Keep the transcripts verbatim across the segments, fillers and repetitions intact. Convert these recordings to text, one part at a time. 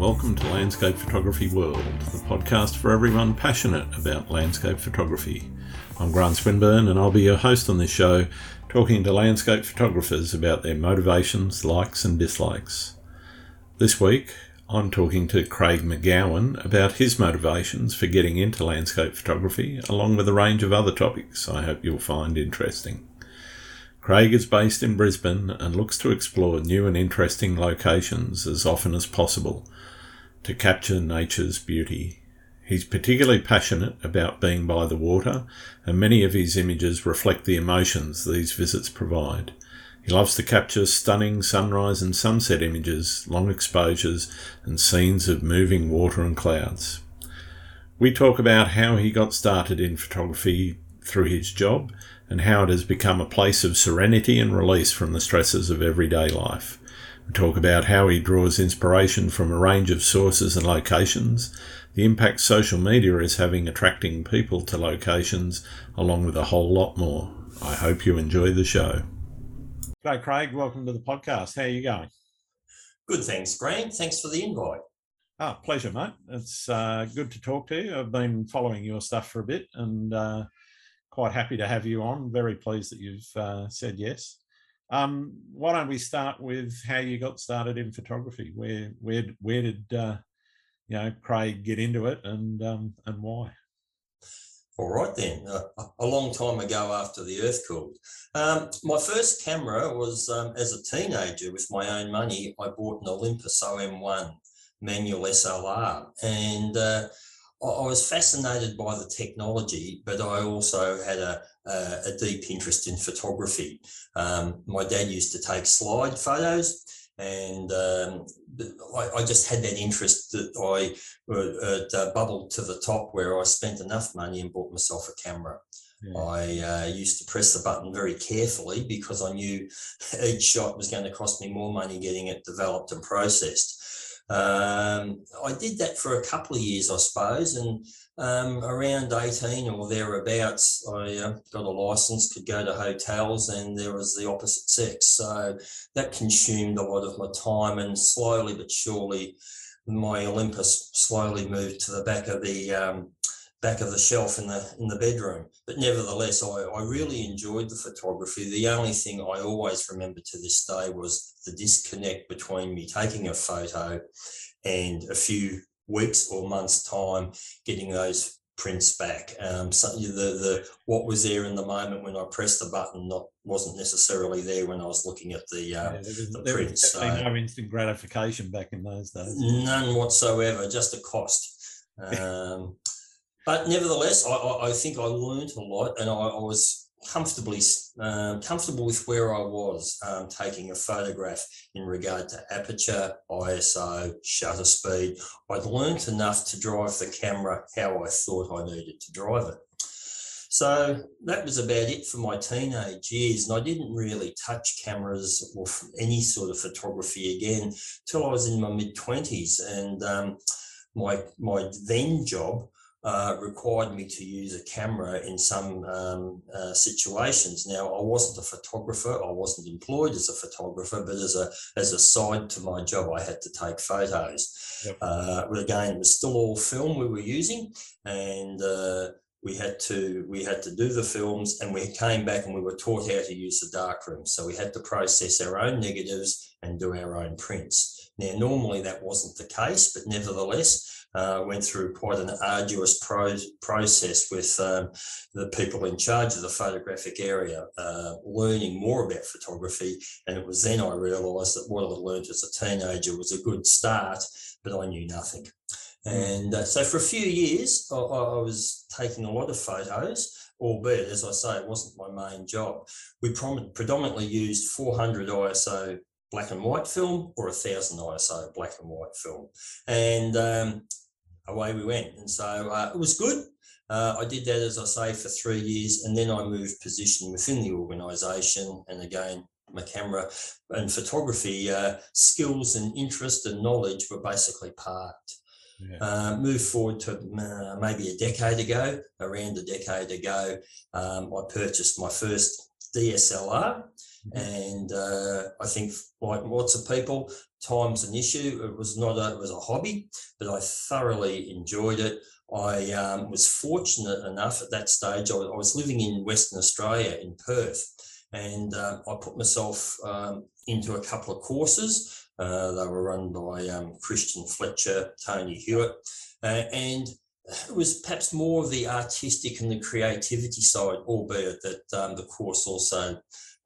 welcome to Landscape Photography World, the podcast for everyone passionate about landscape photography. I'm Grant Swinburne and I'll be your host on this show, talking to landscape photographers about their motivations, likes and dislikes. This week, I'm talking to Craig McGowan about his motivations for getting into landscape photography, along with a range of other topics I hope you'll find interesting. Craig is based in Brisbane and looks to explore new and interesting locations as often as possible to capture nature's beauty. He's particularly passionate about being by the water, and many of his images reflect the emotions these visits provide. He loves to capture stunning sunrise and sunset images, long exposures, and scenes of moving water and clouds. We talk about how he got started in photography through his job and how it has become a place of serenity and release from the stresses of everyday life. We talk about how he draws inspiration from a range of sources and locations, the impact social media is having attracting people to locations, along with a whole lot more. I hope you enjoy the show. G'day, Craig. Welcome to the podcast. How are you going? Good, thanks, Grant. Thanks for the invite. Ah, pleasure, mate. It's uh, good to talk to you. I've been following your stuff for a bit and uh, quite happy to have you on. Very pleased that you've uh, said yes. Um, why don't we start with how you got started in photography? Where, where, where did uh, you know Craig get into it, and um, and why? All right then, uh, a long time ago after the earth cooled. Um, my first camera was um, as a teenager with my own money. I bought an Olympus O M one manual S L R, and uh, I was fascinated by the technology, but I also had a, a, a deep interest in photography. Um, my dad used to take slide photos, and um, I, I just had that interest that I uh, uh, bubbled to the top, where I spent enough money and bought myself a camera. Yeah. I uh, used to press the button very carefully because I knew each shot was going to cost me more money getting it developed and processed. Um, I did that for a couple of years, I suppose, and um, around eighteen or thereabouts, I uh, got a license, could go to hotels, and there was the opposite sex. So that consumed a lot of my time, and slowly but surely, my Olympus slowly moved to the back of the um, back of the shelf in the in the bedroom. But nevertheless, I, I really enjoyed the photography. The only thing I always remember to this day was the disconnect between me taking a photo and a few weeks or months time getting those prints back. Um, so the the what was there in the moment when I pressed the button not wasn't necessarily there when I was looking at the, um, yeah, there was, the there prints. There was definitely so, no instant gratification back in those days. None whatsoever, just a cost. Um, But nevertheless, I, I think I learned a lot, and I, I was comfortably um, comfortable with where I was um, taking a photograph in regard to aperture, I S O, shutter speed. I'd learned enough to drive the camera how I thought I needed to drive it. So that was about it for my teenage years, and I didn't really touch cameras or any sort of photography again till I was in my mid-twenties, and um, my my then job Uh, required me to use a camera in some um, uh, situations. Now, I wasn't a photographer. I wasn't employed as a photographer, but as a as a side to my job, I had to take photos. Yep. Uh, again, it was still all film we were using, and uh, we had to we had to do the films, and we came back and we were taught how to use the darkroom. So we had to process our own negatives and do our own prints. Now, normally that wasn't the case, but nevertheless, Uh, went through quite an arduous pro- process with um, the people in charge of the photographic area, uh, learning more about photography. And it was then I realised that what I learned as a teenager was a good start, but I knew nothing. And uh, so for a few years, I, I was taking a lot of photos, albeit, as I say, it wasn't my main job. We prom- predominantly used four hundred I S O black and white film or one thousand I S O black and white film. And um, away we went. And so uh, it was good. Uh, I did that, as I say, for three years. And then I moved position within the organisation. And again, my camera and photography uh, skills and interest and knowledge were basically parked. Yeah. Uh, moved forward to uh, maybe a decade ago, around a decade ago, um, I purchased my first D S L R. And uh, I think, like lots of people, time's an issue. It was not a, it was a hobby, but I thoroughly enjoyed it. I um, was fortunate enough at that stage. I was, I was living in Western Australia in Perth, and uh, I put myself um, into a couple of courses. Uh, they were run by um, Christian Fletcher, Tony Hewitt, uh, and it was perhaps more of the artistic and the creativity side, albeit that um, the course also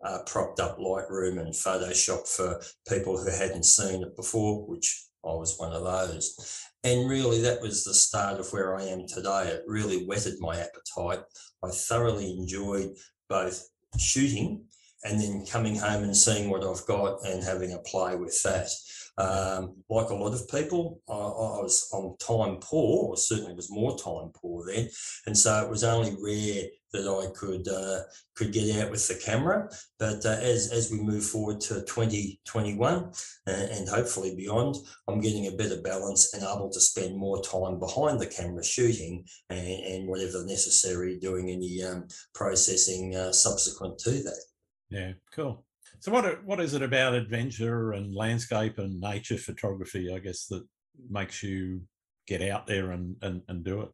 uh, propped up Lightroom and Photoshop for people who hadn't seen it before, which I was one of those. And really, that was the start of where I am today. It really whetted my appetite. I thoroughly enjoyed both shooting and then coming home and seeing what I've got and having a play with that. Um, like a lot of people, I, I was on time poor, or certainly was more time poor then, and so it was only rare that I could uh, could get out with the camera. But uh, as as we move forward to twenty twenty-one and, and hopefully beyond, I'm getting a better balance and able to spend more time behind the camera shooting and, and whatever necessary, doing any um, processing uh, subsequent to that. Yeah, cool. So what what is it about adventure and landscape and nature photography, I guess, that makes you get out there and, and, and do it?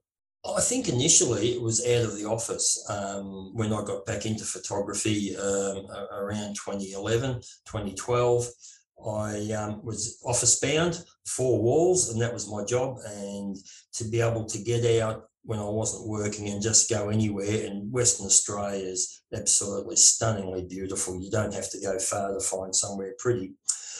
I think initially it was out of the office. Um, when I got back into photography um, around twenty eleven, twenty twelve, I um, was office bound, four walls, and that was my job. And to be able to get out when I wasn't working and just go anywhere, and Western Australia is absolutely stunningly beautiful. You don't have to go far to find somewhere pretty.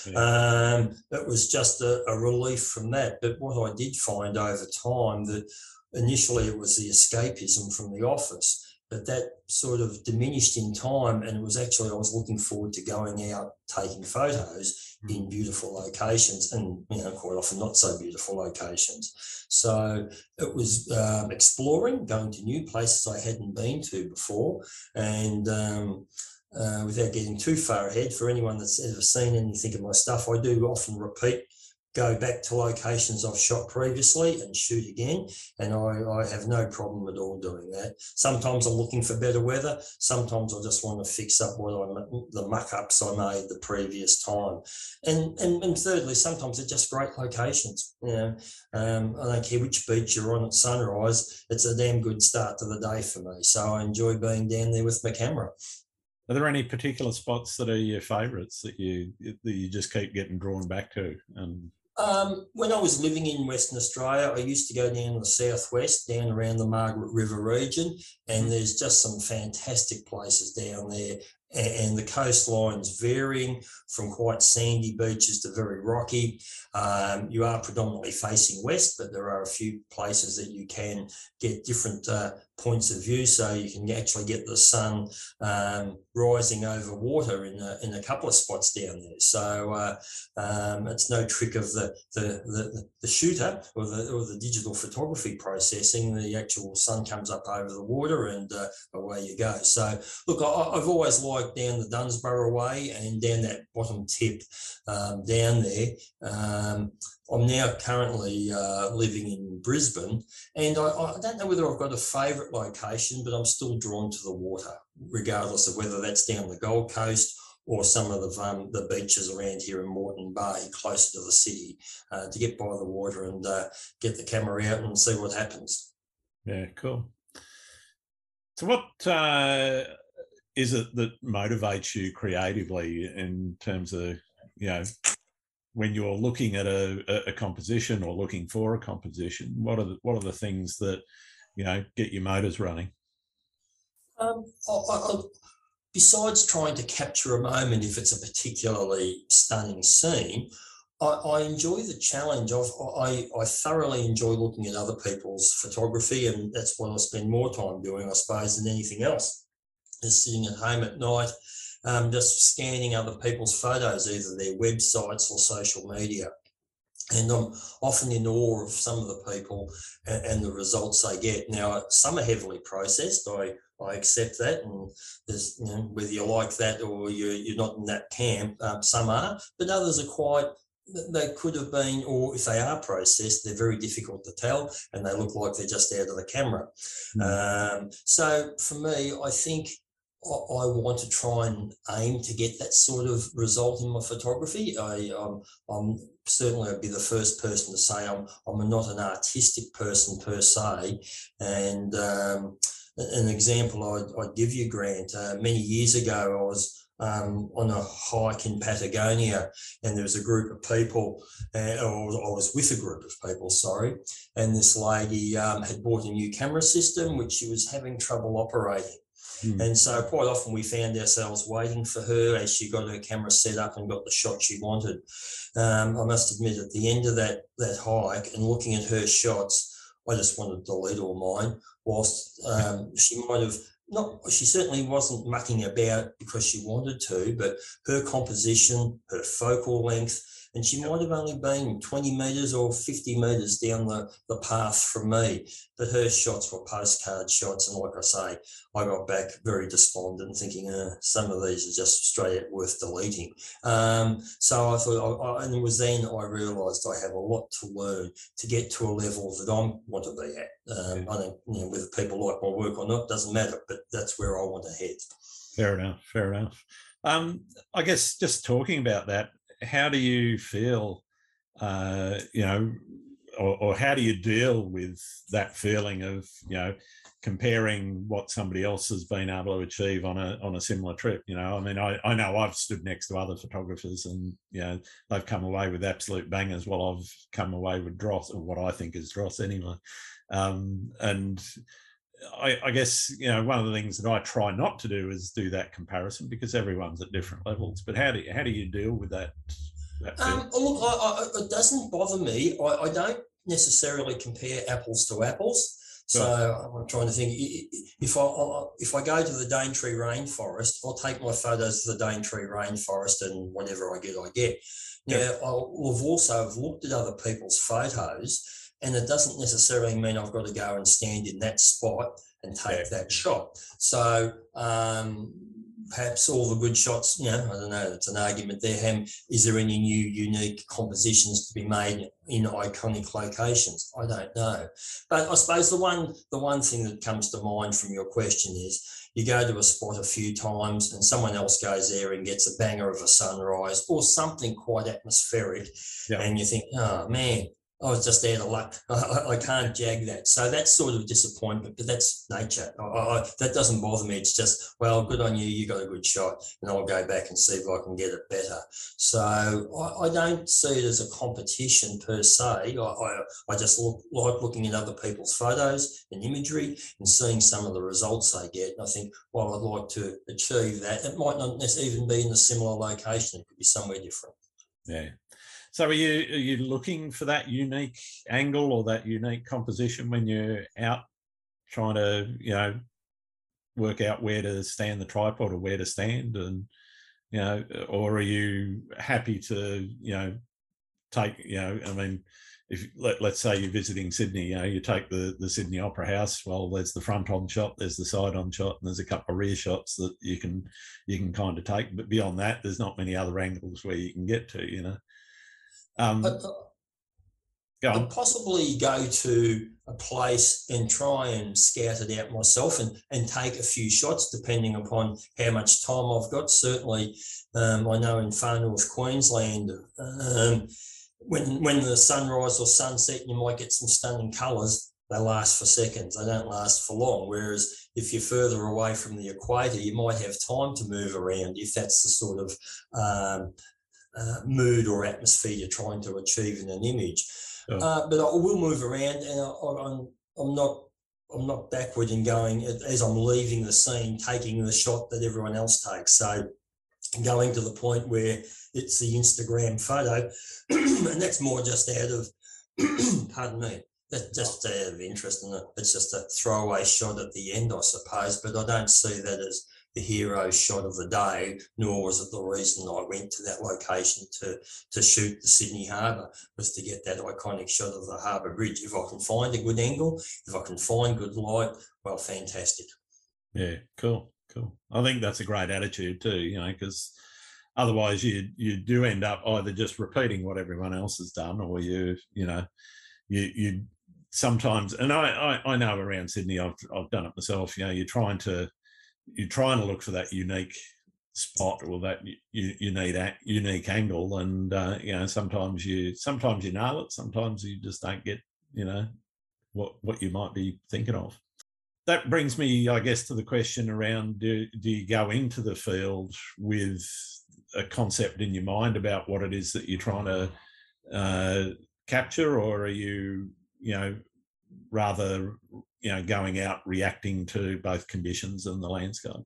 Yeah. Um, it was just a, a relief from that. But what I did find over time, that initially it was the escapism from the office, but that sort of diminished in time, and it was actually, I was looking forward to going out, taking photos in beautiful locations, and, you know, quite often not so beautiful locations. So it was um, exploring, going to new places I hadn't been to before. And um, uh, without getting too far ahead, for anyone that's ever seen anything of my stuff, I do often repeat, go back to locations I've shot previously and shoot again, and I, I have no problem at all doing that. Sometimes I'm looking for better weather. Sometimes I just want to fix up what I the muck-ups I made the previous time. And and, and thirdly, sometimes they're just great locations. You know, um, I don't care which beach you're on at sunrise, it's a damn good start to the day for me. So I enjoy being down there with my camera. Are there any particular spots that are your favourites that you that you just keep getting drawn back to? And Um, when I was living in Western Australia, I used to go down to the southwest, down around the Margaret River region, and there's just some fantastic places down there. And the coastline's varying from quite sandy beaches to very rocky. Um, you are predominantly facing west, but there are a few places that you can get different uh, points of view, so you can actually get the sun um, rising over water in a, in a couple of spots down there. So uh, um, it's no trick of the the, the, the shooter or the, or the digital photography processing. The actual sun comes up over the water and uh, away you go. So look, I, I've always liked down the Dunsborough way and down that bottom tip um, down there. Um, I'm now currently uh, living in Brisbane, and I, I don't know whether I've got a favourite location, but I'm still drawn to the water, regardless of whether that's down the Gold Coast or some of the um, the beaches around here in Moreton Bay, closer to the city, uh, to get by the water and uh, get the camera out and see what happens. Yeah, cool. So what... Uh... is it that motivates you creatively in terms of, you know, when you're looking at a, a composition or looking for a composition, what are the, what are the things that, you know, get your motors running? Um, I, I, besides trying to capture a moment, if it's a particularly stunning scene, I, I enjoy the challenge of, I, I thoroughly enjoy looking at other people's photography, and that's what I spend more time doing, I suppose, than anything else. Just sitting at home at night, um, just scanning other people's photos, either their websites or social media. And I'm often in awe of some of the people and, and the results they get. Now, some are heavily processed. I, I accept that. And there's, you know, whether you like that or you're, you're not in that camp, um, some are, but others are quite, they could have been, or if they are processed, they're very difficult to tell and they look like they're just out of the camera. Mm. Um, so for me, I think I want to try and aim to get that sort of result in my photography. I, um, I'm certainly I'd be the first person to say I'm I'm not an artistic person per se. And um, an example I'd, I'd give you, Grant, uh, many years ago I was um, on a hike in Patagonia, and there was a group of people, uh, or I was with a group of people, sorry, and this lady um, had bought a new camera system which she was having trouble operating. Mm. And so quite often we found ourselves waiting for her as she got her camera set up and got the shot she wanted. Um, I must admit, at the end of that that hike and looking at her shots, I just wanted to delete all mine. Whilst um, she might have not, she certainly wasn't mucking about because she wanted to, but her composition, her focal length, and she might have only been twenty metres or fifty metres down the, the path from me. But her shots were postcard shots. And like I say, I got back very despondent thinking, uh, some of these are just straight out worth deleting. Um, so I thought, I, I, and it was then I realised I have a lot to learn to get to a level that I want to be at. Um, I don't, you know, whether people like my work or not, doesn't matter, but that's where I want to head. Fair enough, fair enough. Um, I guess just talking about that, how do you feel, uh, you know, or, or how do you deal with that feeling of, you know, comparing what somebody else has been able to achieve on a on a similar trip? You know, I mean, I, I know I've stood next to other photographers and, you know, they've come away with absolute bangers while I've come away with dross, or what I think is dross anyway. Um, and I, I guess, you know, one of the things that I try not to do is do that comparison because everyone's at different levels. But how do you, how do you deal with that? that um, look, I, I, it doesn't bother me. I, I don't necessarily compare apples to apples. So I'm trying to think, if I if I go to the Daintree rainforest, I'll take my photos of the Daintree rainforest and whatever I get, I get. Now, yeah. I've also looked at other people's photos, and it doesn't necessarily mean I've got to go and stand in that spot and take yeah. that shot. So um, perhaps all the good shots, you know, I don't know, it's an argument there. Ham, is there any new unique compositions to be made in iconic locations? I don't know. But I suppose the one, the one thing that comes to mind from your question is you go to a spot a few times and someone else goes there and gets a banger of a sunrise or something quite atmospheric yeah. and you think, oh, man, I was just out of luck. I, I can't jag that. So that's sort of disappointment, but that's nature. I, I, that doesn't bother me. It's just, well, good on you. You got a good shot, and I'll go back and see if I can get it better. So I, I don't see it as a competition per se. I, I, I just look, like looking at other people's photos and imagery and seeing some of the results they get. And I think, well, I'd like to achieve that. It might not even be in a similar location. It could be somewhere different. Yeah. So are you are you looking for that unique angle or that unique composition when you're out trying to, you know, work out where to stand the tripod or where to stand, and, you know, or are you happy to, you know, take, you know, I mean, if let, let's say you're visiting Sydney, you know, you take the, the Sydney Opera House, well, there's the front on shot, there's the side on shot, and there's a couple of rear shots that you can, you can kind of take. But beyond that, there's not many other angles where you can get to, you know. Um, I'd, go I'd possibly go to a place and try and scout it out myself and, and take a few shots depending upon how much time I've got. Certainly, um, I know in far north Queensland, um, when, when the sunrise or sunset, you might get some stunning colours. They last for seconds. They don't last for long. Whereas if you're further away from the equator, you might have time to move around if that's the sort of... Um, Uh, mood or atmosphere you're trying to achieve in an image. Yeah. Uh, but I will move around, and I, I, I'm I'm not I'm not backward in going as I'm leaving the scene, taking the shot that everyone else takes. So going to the point where it's the Instagram photo, and that's more just out of pardon me, that's just out of interest, and it's just a throwaway shot at the end, I suppose. But I don't see that as the hero shot of the day, nor was it the reason I went to that location to to shoot the Sydney Harbour, was to get that iconic shot of the Harbour Bridge. If I can find a good angle, if I can find good light, well, fantastic. Yeah, cool, cool. I think that's a great attitude too, you know, because otherwise you you do end up either just repeating what everyone else has done, or you you know you you sometimes, and I I, I know around Sydney I've I've done it myself. You know, you're trying to you're trying to look for that unique spot or that you you need that unique angle, and uh, you know, sometimes you sometimes you nail it, sometimes you just don't get, you know, what what you might be thinking of. That brings me, I guess, to the question around do, do you go into the field with a concept in your mind about what it is that you're trying to uh, capture, or are you, you know, rather, you know, going out reacting to both conditions and the landscape?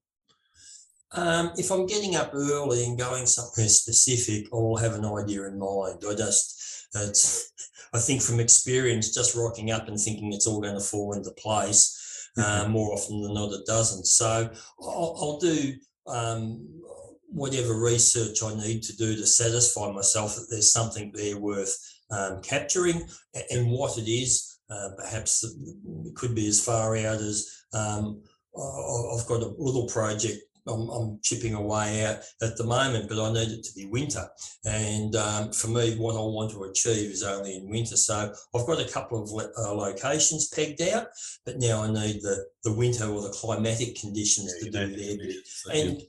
Um, if I'm getting up early and going somewhere specific, I'll have an idea in mind. I just, it's, I think from experience, just rocking up and thinking it's all going to fall into place, uh, more often than not, it doesn't. So I'll, I'll do um, whatever research I need to do to satisfy myself that there's something there worth um, capturing, and what it is. Uh, perhaps it could be as far out as um, I've got a little project I'm, I'm chipping away at at the moment, but I need it to be winter. And um, for me, what I want to achieve is only in winter. So I've got a couple of le- uh, locations pegged out, but now I need the, the winter or the climatic conditions yeah, to do their bit. And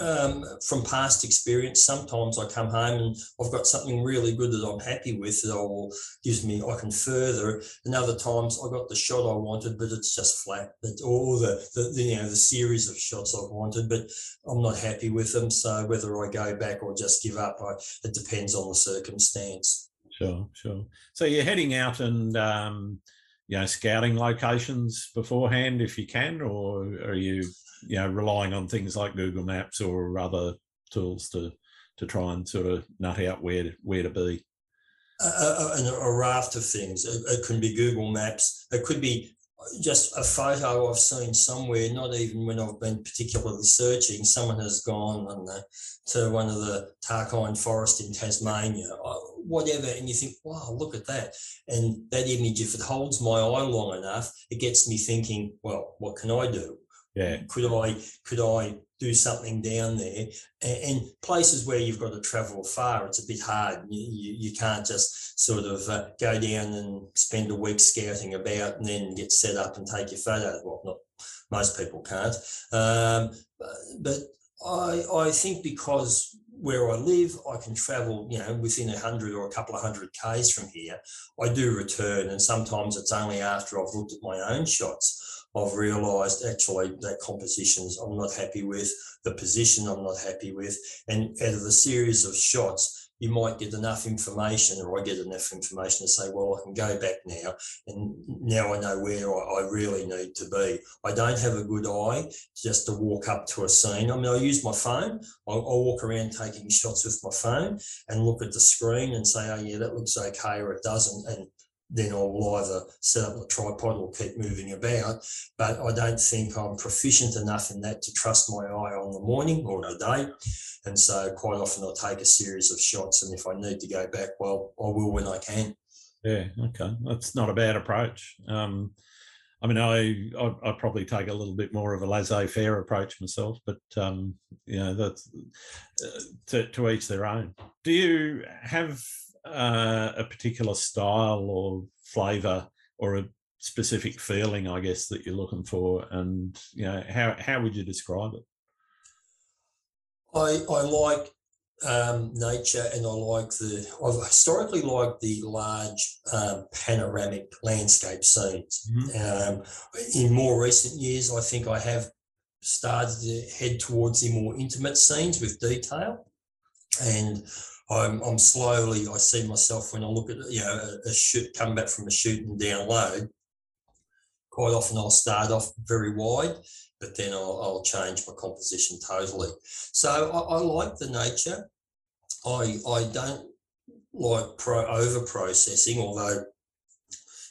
um, from past experience, sometimes I come home and I've got something really good that I'm happy with that I will, gives me, I can further. And other times I got the shot I wanted, but it's just flat. But all the, the, the, you know, the series of shots I've wanted, but I'm not happy with them. So whether I go back or just give up, I, it depends on the circumstance. Sure, sure. So you're heading out and, um, you know, scouting locations beforehand if you can, or are you... you know, relying on things like Google Maps or other tools to to try and sort of nut out where to, where to be? Uh, a, a raft of things. It, it could be Google Maps. It could be just a photo I've seen somewhere, not even when I've been particularly searching. Someone has gone, I don't know, to one of the Tarkine forest in Tasmania, whatever, and you think, wow, look at that. And that image, if it holds my eye long enough, it gets me thinking, well, what can I do? Yeah. Could I could I do something down there? And, and places where you've got to travel far, it's a bit hard. You you, you can't just sort of uh, go down and spend a week scouting about and then get set up and take your photos. Well, not most people can't. Um, but I I think because where I live, I can travel, you know, within a hundred or a couple of hundred k's from here. I do return, and sometimes it's only after I've looked at my own shots. I've realised actually that compositions I'm not happy with, the position I'm not happy with, and out of the series of shots, you might get enough information, or I get enough information to say, well, I can go back now, and now I know where I really need to be. I don't have a good eye just to walk up to a scene. I mean, I use my phone. I walk around taking shots with my phone and look at the screen and say, oh, yeah, that looks okay, or it doesn't, and then I'll either set up a tripod or keep moving about. But I don't think I'm proficient enough in that to trust my eye on the morning or the day. And so quite often I'll take a series of shots, and if I need to go back, well, I will when I can. Yeah, okay. That's not a bad approach. Um, I mean, I, I I probably take a little bit more of a laissez-faire approach myself, but, um, you know, that's uh, to, to each their own. Do you have... Uh, a particular style or flavour or a specific feeling, I guess, that you're looking for, and you know, how how would you describe it? I I like um, nature, and I like the I've historically liked the large um, panoramic landscape scenes. Mm-hmm. Um, in more recent years, I think I have started to head towards the more intimate scenes with detail, and I'm, I'm slowly, I see myself when I look at, you know, a, a shoot, come back from a shoot and download, quite often I'll start off very wide, but then I'll, I'll change my composition totally. So I, I like the nature. I I don't like pro, over-processing, although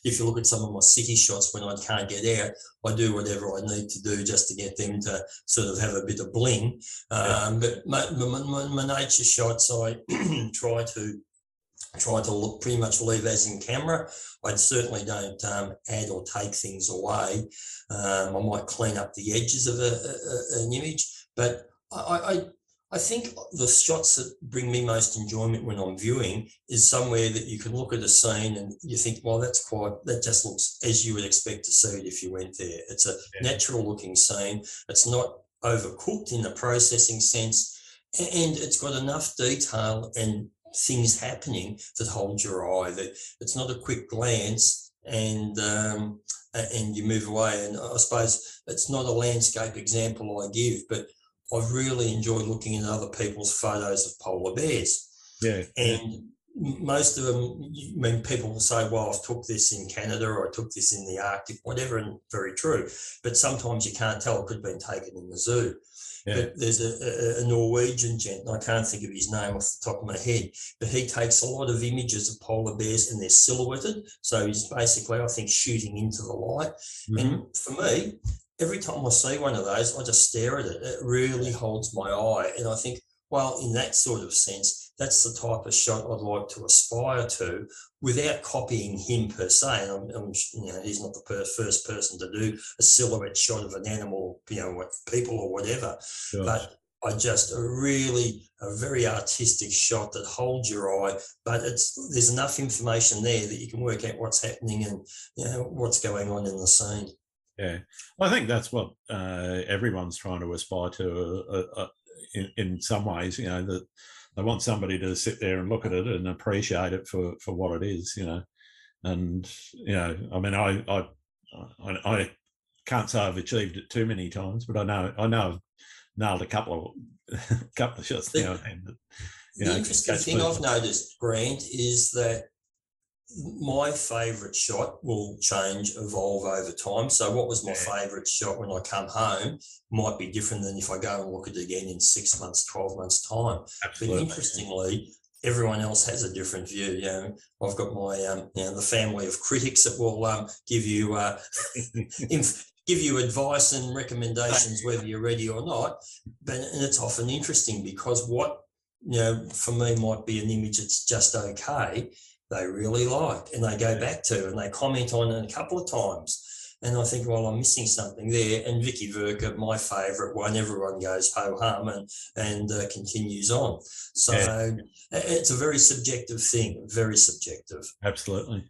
if you look at some of my city shots when I can't get out, I do whatever I need to do just to get them to sort of have a bit of bling. Um, but my, my, my nature shots, I try to try to look, pretty much leave as in camera. I certainly don't um, add or take things away. Um, I might clean up the edges of a, a, an image, but I, I I think the shots that bring me most enjoyment when I'm viewing is somewhere that you can look at a scene and you think, well, that's quite, that just looks as you would expect to see it if you went there. It's a yeah. natural looking scene. It's not overcooked in the processing sense, and it's got enough detail and things happening that hold your eye, that it's not a quick glance and um, and you move away. And I suppose it's not a landscape example I give, but I've really enjoyed looking at other people's photos of polar bears. Yeah. And most of them, I mean, people will say, well, I've took this in Canada or I took this in the Arctic, whatever, and very true. But sometimes you can't tell, it could have been taken in the zoo. Yeah. But there's a, a, a Norwegian gent, and I can't think of his name off the top of my head, but he takes a lot of images of polar bears and they're silhouetted. So he's basically, I think, shooting into the light. Mm-hmm. And for me, every time I see one of those, I just stare at it. It really holds my eye. And I think, well, in that sort of sense, that's the type of shot I'd like to aspire to without copying him per se. And I'm, I'm, you know, he's not the per- first person to do a silhouette shot of an animal, you know, people or whatever. Sure. But I just a really, a very artistic shot that holds your eye, but it's there's enough information there that you can work out what's happening and, you know, what's going on in the scene. Yeah, I think that's what uh, everyone's trying to aspire to uh, uh, in, in some ways, you know, that they want somebody to sit there and look at it and appreciate it for, for what it is, you know. And, you know, I mean, I, I I can't say I've achieved it too many times, but I know I know I've nailed a couple of couple of shots. The, you know, and, you the know, interesting thing blue. I've noticed, Grant, is that my favourite shot will change, evolve over time. So what was my yeah. favourite shot when I come home might be different than if I go and look at it again in six months, twelve months' time. Absolutely. But interestingly, everyone else has a different view. You know, I've got my, um, you know, the family of critics that will um, give you uh, inf- give you advice and recommendations whether you're ready or not. But and it's often interesting because what, you know, for me might be an image that's just okay, they really like, and they go yeah. back to, and they comment on it a couple of times. And I think, well, I'm missing something there. And Vicky Verka, my favourite one, everyone goes ho-hum and, and uh, continues on. So yeah. it's a very subjective thing, very subjective. Absolutely.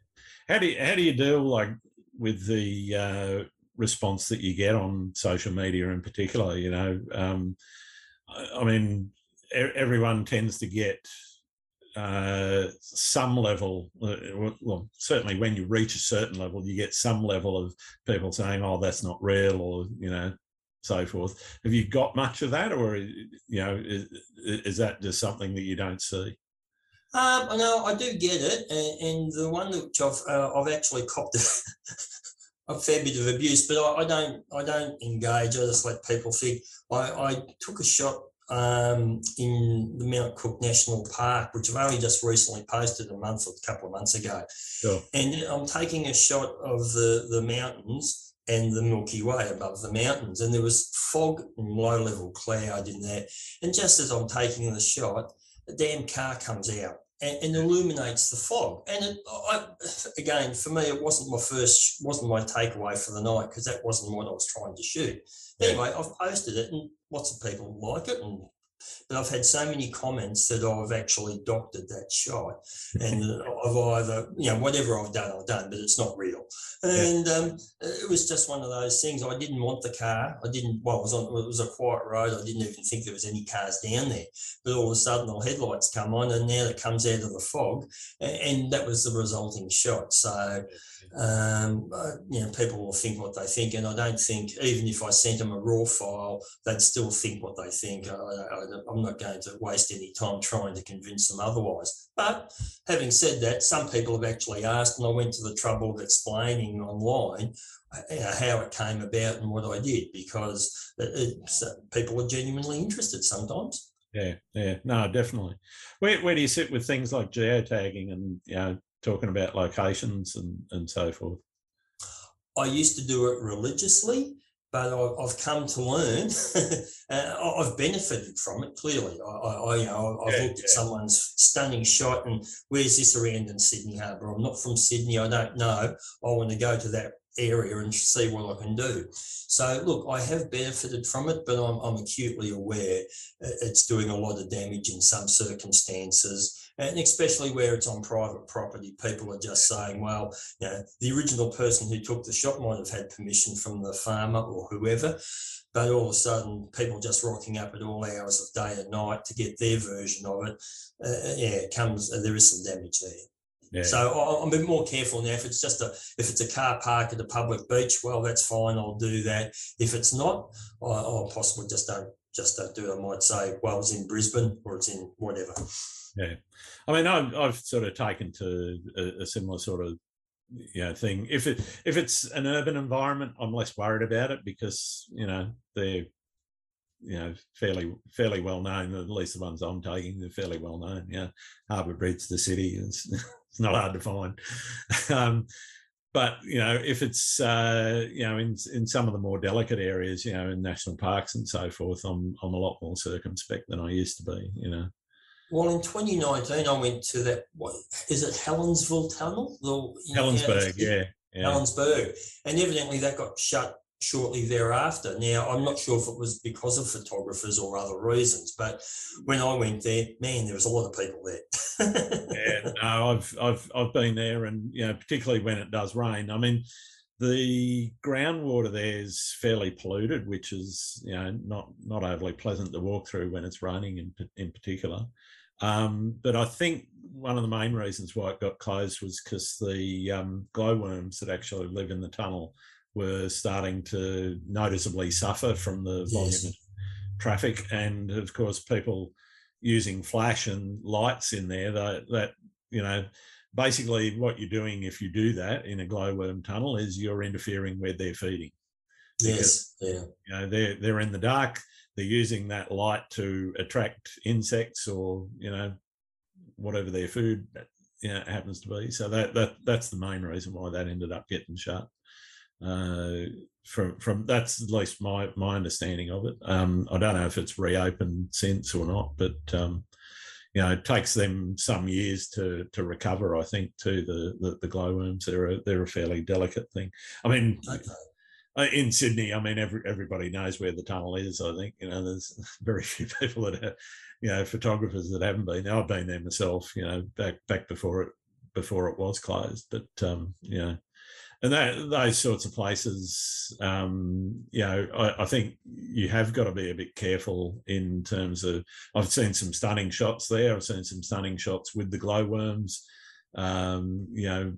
How do you, how do you deal like with the uh, response that you get on social media in particular? You know, um, I mean, everyone tends to get uh some level uh, well certainly when you reach a certain level you get some level of people saying, oh, that's not real, or, you know, so forth. Have you got much of that, or, you know, is, is that just something that you don't see? um no I do get it, and, and the one that I've, uh, I've actually copped a fair bit of abuse, but I, I don't I don't engage. I just let people think. I, I took a shot Um, in the Mount Cook National Park, which I've only just recently posted a month or a couple of months ago. Sure. And I'm taking a shot of the, the mountains and the Milky Way above the mountains. And there was fog and low-level cloud in there. And just as I'm taking the shot, a damn car comes out and, and illuminates the fog. And it, I, again, for me, it wasn't my first, wasn't my takeaway for the night, because that wasn't what I was trying to shoot. Anyway, I've posted it and lots of people like it, and but I've had so many comments that I've actually doctored that shot, and I've either, you know, whatever I've done, I've done, but it's not real. And um, it was just one of those things. I didn't want the car. I didn't. Well, it was on. It was a quiet road. I didn't even think there was any cars down there. But all of a sudden, the headlights come on, and now it comes out of the fog, and that was the resulting shot. So. Um, uh, you know, people will think what they think, and I don't think, even if I sent them a raw file, they'd still think what they think. I, I, I'm not going to waste any time trying to convince them otherwise. But having said that, some people have actually asked, and I went to the trouble of explaining online uh, how it came about and what I did, because it, it, uh, people are genuinely interested sometimes. Yeah, yeah, no, definitely. Where, where do you sit with things like geotagging and, you know, talking about locations and, and so forth? I used to do it religiously, but I, I've come to learn. uh, I've benefited from it, clearly. I, I you know, I've yeah, looked yeah. at someone's stunning shot and where's this around in Sydney Harbour? I'm not from Sydney. I don't know. I want to go to that area and see what I can do. So, look, I have benefited from it, but I'm, I'm acutely aware it's doing a lot of damage in some circumstances. And especially where it's on private property, people are just saying, well, you know, the original person who took the shot might have had permission from the farmer or whoever. but all of a sudden people just rocking up at all hours of day and night to get their version of it. Uh, yeah, it comes, and there is some damage there. Yeah. So I'm a bit more careful now. If it's just a, if it's a car park at a public beach, well, that's fine. I'll do that. If it's not, I, I possibly just don't, just don't do it. I might say, well, it's in Brisbane or it's in whatever. Yeah. I mean, I've, I've sort of taken to a, a similar sort of, you know, thing. If it, if it's an urban environment, I'm less worried about it because, you know, they're, you know, fairly fairly well known. At least the ones I'm taking, they're fairly well known. Yeah, you know, Harbour Bridge, the city, is it's not hard to find. Um, but you know, if it's uh, you know, in in some of the more delicate areas, you know, in national parks and so forth, I'm I'm a lot more circumspect than I used to be. You know. Well, in twenty nineteen, I went to that. What is it, Helensville Tunnel? The, Helensburg, yeah, yeah, Helensburg, and evidently that got shut shortly thereafter. Now, I'm not sure if it was because of photographers or other reasons, but when I went there, man, there was a lot of people there. Yeah, no, I've I've I've been there, and you know, particularly when it does rain. I mean, the groundwater there is fairly polluted, which is, you know, not not overly pleasant to walk through when it's raining in in particular. Um, but I think one of the main reasons why it got closed was because the um, glowworms that actually live in the tunnel were starting to noticeably suffer from the volume yes. of traffic, and of course people using flash and lights in there, that, that you know, basically what you're doing if you do that in a glowworm tunnel is you're interfering where they're feeding. Yes. Because, yeah. You know, they're they're in the dark, they're using that light to attract insects or, you know, whatever their food, you know, happens to be. So that that that's the main reason why that ended up getting shut. Uh, from from that's at least my my understanding of it. Um, I don't know if it's reopened since or not, but um, you know, it takes them some years to to recover. I think too, the the, the glowworms, they're a, they're a fairly delicate thing. I mean, okay. In Sydney, I mean, every, everybody knows where the tunnel is. I think, you know, there's very few people that are, you know, photographers that haven't been there. I've been there myself, you know, back back before it before it was closed, but um, you know. And that, those sorts of places, um, you know, I, I think you have got to be a bit careful in terms of, I've seen some stunning shots there. I've seen some stunning shots with the glowworms, um, you know,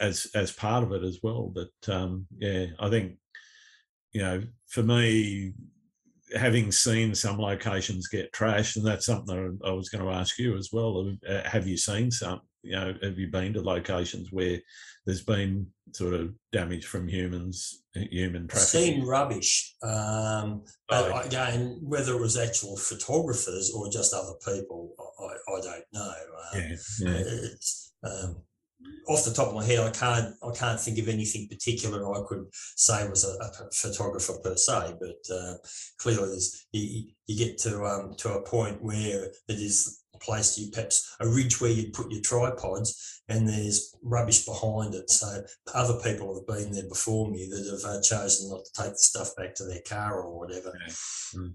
as as part of it as well. But, um, yeah, I think, you know, for me, having seen some locations get trashed, and that's something I was going to ask you as well, have you seen some? You know, have you been to locations where there's been sort of damage from humans, human trafficking? I've seen rubbish. Um, but oh, again, whether it was actual photographers or just other people, I, I don't know. Um, yeah, yeah. It's, um, off the top of my head, I can't I can't think of anything particular I could say was a, a photographer per se, but uh, clearly there's, you, you get to um, to a point where it is place you perhaps a ridge where you'd put your tripods, and there's rubbish behind it. So other people have been there before me that have uh, chosen not to take the stuff back to their car or whatever. Yeah, mm.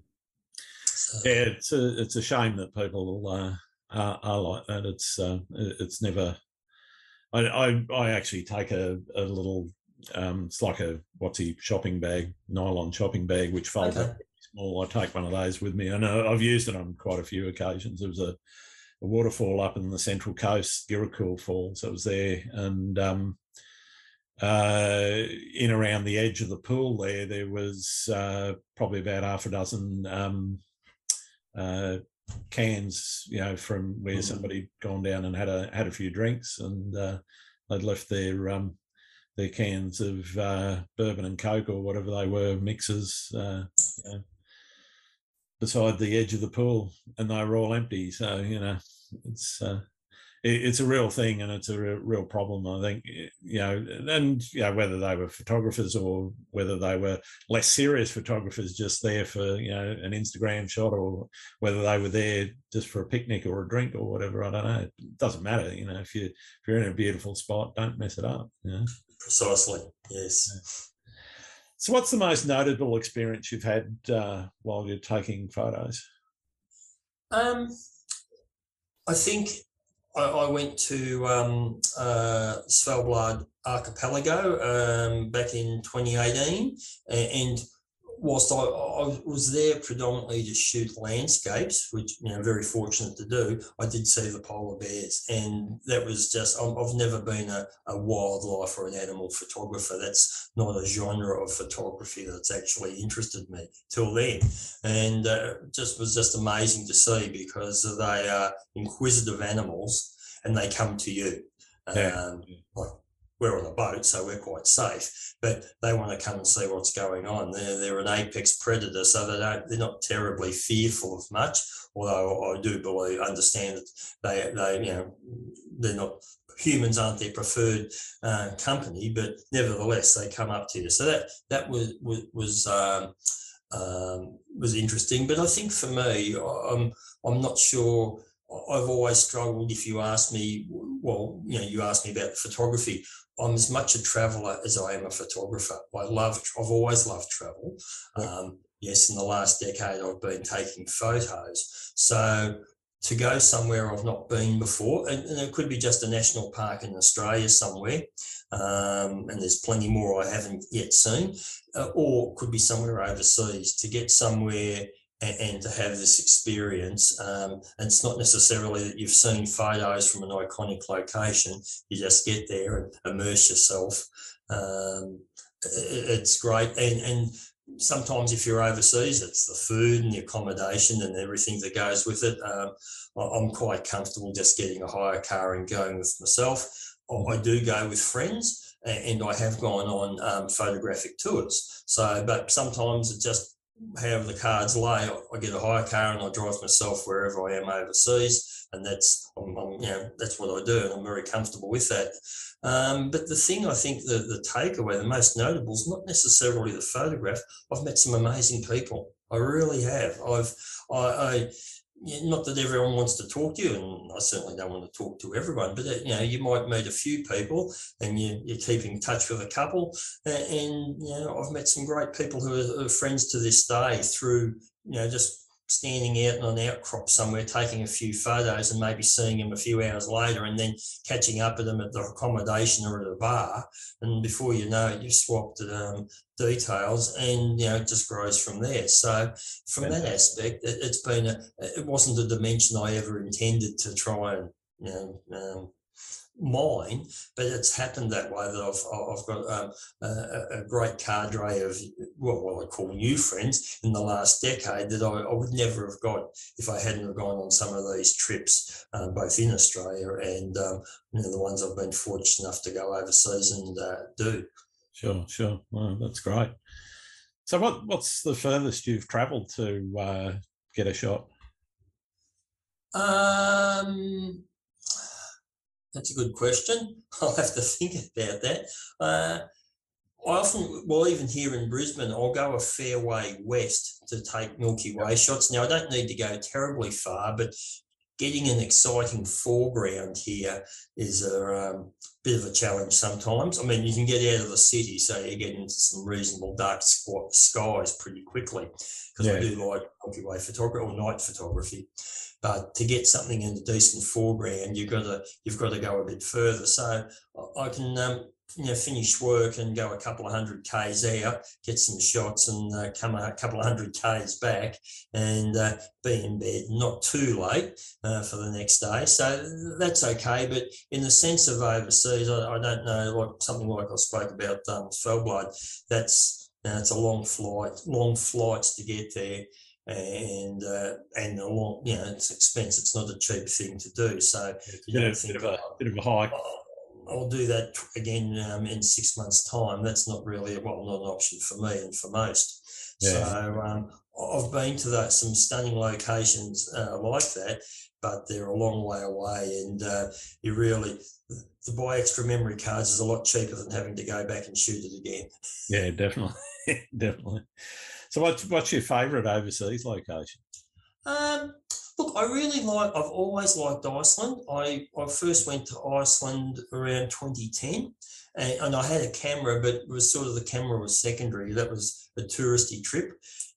so. yeah it's a it's a shame that people uh, are, are like that. It's uh, it's never. I, I I actually take a a little um, it's like a what's he shopping bag, nylon shopping bag, which folds okay. up. Small. I take one of those with me. I know I've used it on quite a few occasions. There was a, a waterfall up in the Central Coast, Irirrurru Falls. I was there, and um, uh, in around the edge of the pool there, there was uh, probably about half a dozen um, uh, cans, you know, from where mm-hmm. somebody gone down and had a had a few drinks, and uh, they'd left their um, their cans of uh, bourbon and Coke or whatever they were, mixes. Uh, you know, beside the edge of the pool, and they were all empty. So, you know, it's uh, it, it's a real thing, and it's a real, real problem, I think, you know, and, you know, whether they were photographers or whether they were less serious photographers just there for, you know, an Instagram shot, or whether they were there just for a picnic or a drink or whatever, I don't know. It doesn't matter, you know, if, you, if you're in a beautiful spot, don't mess it up, you know. Precisely, yes. Yeah. So what's the most notable experience you've had uh, while you're taking photos? Um, I think I, I went to um, uh, Svalbard Archipelago um, back in twenty eighteen, and whilst I, I was there predominantly to shoot landscapes, which, you know, very fortunate to do, I did see the polar bears. And that was just, I've never been a, a wildlife or an animal photographer. That's not a genre of photography that's actually interested me till then. And it uh, just was just amazing to see, because they are inquisitive animals and they come to you. Yeah. Um, like, we're on a boat, so we're quite safe, but they want to come and see what's going on. They're, they're an apex predator, so they don't, they're not terribly fearful of much, although I do believe, understand that they, they you know, they're not, humans aren't their preferred uh, company, but nevertheless, they come up to you. So that, that was, was, was um, um, was interesting. But I think for me, I'm, I'm not sure... I've always struggled, if you ask me, well, you know, you asked me about photography. I'm as much a traveller as I am a photographer. I love, I've always loved travel. Um, yes, in the last decade, I've been taking photos. So to go somewhere I've not been before, and, and it could be just a national park in Australia somewhere, um, and there's plenty more I haven't yet seen, uh, or could be somewhere overseas, to get somewhere and to have this experience. Um, and it's not necessarily that you've seen photos from an iconic location. You just get there and immerse yourself. Um, it's great. And, and sometimes if you're overseas, it's the food and the accommodation and everything that goes with it. Um, I'm quite comfortable just getting a hire car and going with myself. I do go with friends, and I have gone on um, photographic tours. So, but sometimes it just, however the cards lay, I get a hire car and I drive myself wherever I am overseas, and that's I'm, I'm, you know, that's what I do, and I'm very comfortable with that. Um, but the thing I think the, the takeaway, the most notable, is not necessarily the photograph. I've met some amazing people. I really have. I've I, I not that everyone wants to talk to you, and I certainly don't want to talk to everyone, but you know, you might meet a few people and you, you keep in touch with a couple, and, and you know, I've met some great people who are, are friends to this day through, you know, just standing out on an outcrop somewhere, taking a few photos and maybe seeing them a few hours later, and then catching up with them at the accommodation or at a bar, and before you know it, you've swapped um, details, and you know, it just grows from there. So from that aspect, it, it's been a, it wasn't a dimension I ever intended to try and, you know, um, mine, but it's happened that way, that I've, I've got um, a, a great cadre of well, what I call new friends in the last decade that I, I would never have got if I hadn't have gone on some of these trips, um, both in Australia and um, you know, the ones I've been fortunate enough to go overseas and uh, do. Sure, sure. Well, that's great. So what, what's the furthest you've travelled to uh, get a shot? Um... That's a good question. I'll have to think about that. Uh, I often, well, even here in Brisbane, I'll go a fair way west to take Milky Way shots. Now, I don't need to go terribly far, but getting an exciting foreground here is a um, bit of a challenge sometimes. I mean, you can get out of the city, so you get into some reasonable dark skies pretty quickly, because yeah. I do like Milky Way photography or night photography. But to get something in a decent foreground, you've got to you've got to go a bit further. So I can um, you know, finish work and go a couple of hundred k's out, get some shots, and uh, come a couple of hundred k's back, and uh, be in bed not too late uh, for the next day. So that's okay. But in the sense of overseas, I, I don't know, like something like I spoke about um, Svalbard. That's you know, it's a long flight, long flights to get there. And uh, and a long, you know, it's expensive. It's not a cheap thing to do. So you know, bit of a oh, bit of a hike. I'll, I'll do that again um, in six months' time. That's not really well, not an option for me and for most. Yeah. So um, I've been to that, some stunning locations uh, like that, but they're a long way away, and uh, you really to buy extra memory cards is a lot cheaper than having to go back and shoot it again. Yeah, definitely, definitely. So what's, what's your favourite overseas location? Um, look, I really like, I've always liked Iceland. I, I first went to Iceland around twenty ten, and, and I had a camera, but it was sort of the camera was secondary. That was a touristy trip.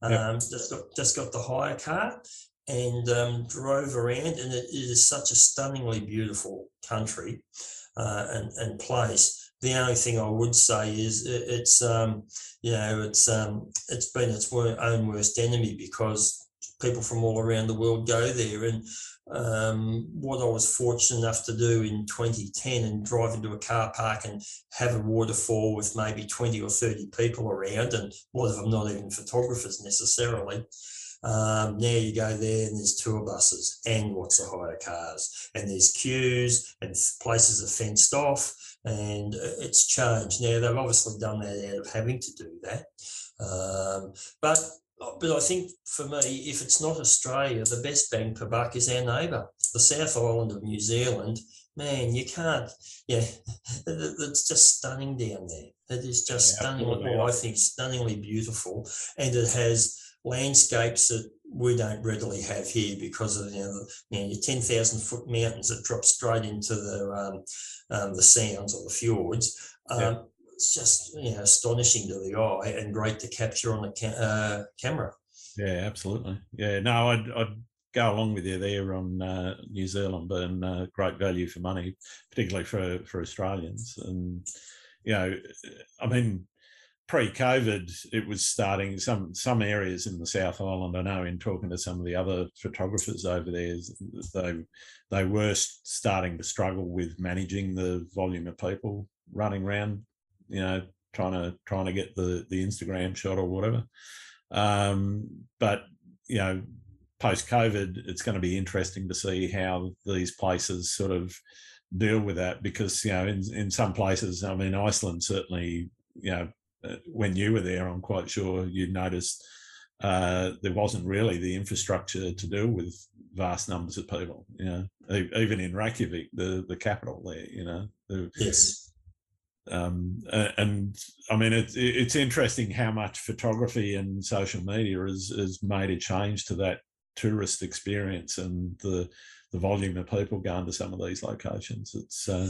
Um, yep. just, got, just got the hire car and um, drove around, and it, it is such a stunningly beautiful country uh, and, and place. The only thing I would say is it, it's, um, you know, it's um, it's been its own worst enemy, because people from all around the world go there. And um, what I was fortunate enough to do in twenty ten and drive into a car park and have a waterfall with maybe twenty or thirty people around, and a lot of them not even photographers necessarily. Um, now you go there and there's tour buses and lots of hire cars, and there's queues and places are fenced off, and it's changed. Now they've obviously done that out of having to do that. Um, but But I think for me, if it's not Australia, the best bang per buck is our neighbour, the South Island of New Zealand. Man, you can't, yeah, it's just stunning down there. It is just yeah, stunning, well, I think stunningly beautiful. And it has landscapes that we don't readily have here because of, you know, you know your ten thousand foot mountains that drop straight into the, um, um, the sounds or the fjords. Um, yeah. It's just, you know, astonishing to the eye and great to capture on a ca- uh, camera. Yeah, absolutely. Yeah, no, I'd, I'd go along with you there on uh, New Zealand, and uh, great value for money, particularly for, for Australians. And, you know, I mean, pre-COVID, it was starting, some some areas in the South Island, I know in talking to some of the other photographers over there, they, they were starting to struggle with managing the volume of people running around, you know, trying to trying to get the, the Instagram shot or whatever. Um, but, you know, post-COVID, it's going to be interesting to see how these places sort of deal with that, because, you know, in, in some places, I mean, Iceland certainly, you know, when you were there, I'm quite sure you noticed uh, there wasn't really the infrastructure to deal with vast numbers of people, you know, even in Reykjavik, the, the capital there, you know. The, yes. Um, and I mean, it's, it's interesting how much photography and social media has, has made a change to that tourist experience and the the volume of people going to some of these locations. It's uh,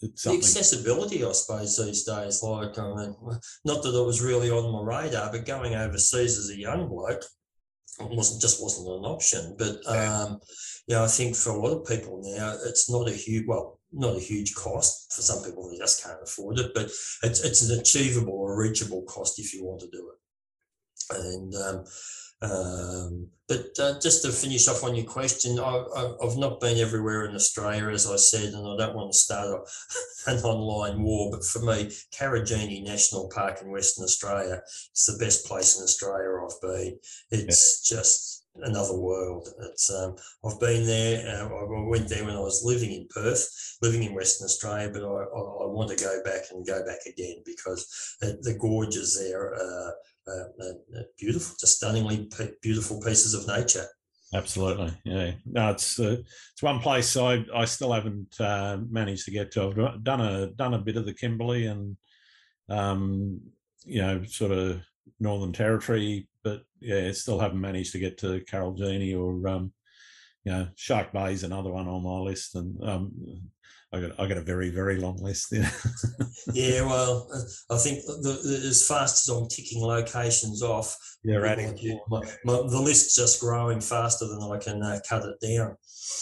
it's something. The accessibility, I suppose, these days. Like, I mean, not that it was really on my radar, but going overseas as a young bloke wasn't just wasn't an option. But um, yeah, I think for a lot of people now, it's not a huge well. Not a huge cost for some people who just can't afford it, but it's it's an achievable or reachable cost if you want to do it. And um, um, but uh, just to finish off on your question, I, I, I've not been everywhere in Australia, as I said, and I don't want to start a, an online war. But for me, Karajini National Park in Western Australia is the best place in Australia I've been. It's yeah. just. Another world. It's um, I've been there. Uh, I went there when I was living in Perth, living in Western Australia, but I, I, I want to go back and go back again, because the, the gorges there are uh, uh, uh, beautiful, just stunningly p- beautiful pieces of nature. Absolutely, yeah. No, it's uh, it's one place I, I still haven't uh, managed to get to. I've done a done a bit of the Kimberley and um, you know, sort of Northern Territory. But yeah, still haven't managed to get to Karajini or, um, you know, Shark Bay is another one on my list, and um, I got I got a very very long list there. Yeah, well, I think the, the, as fast as I'm ticking locations off, yeah, adding my, my, the list's just growing faster than I can uh, cut it down.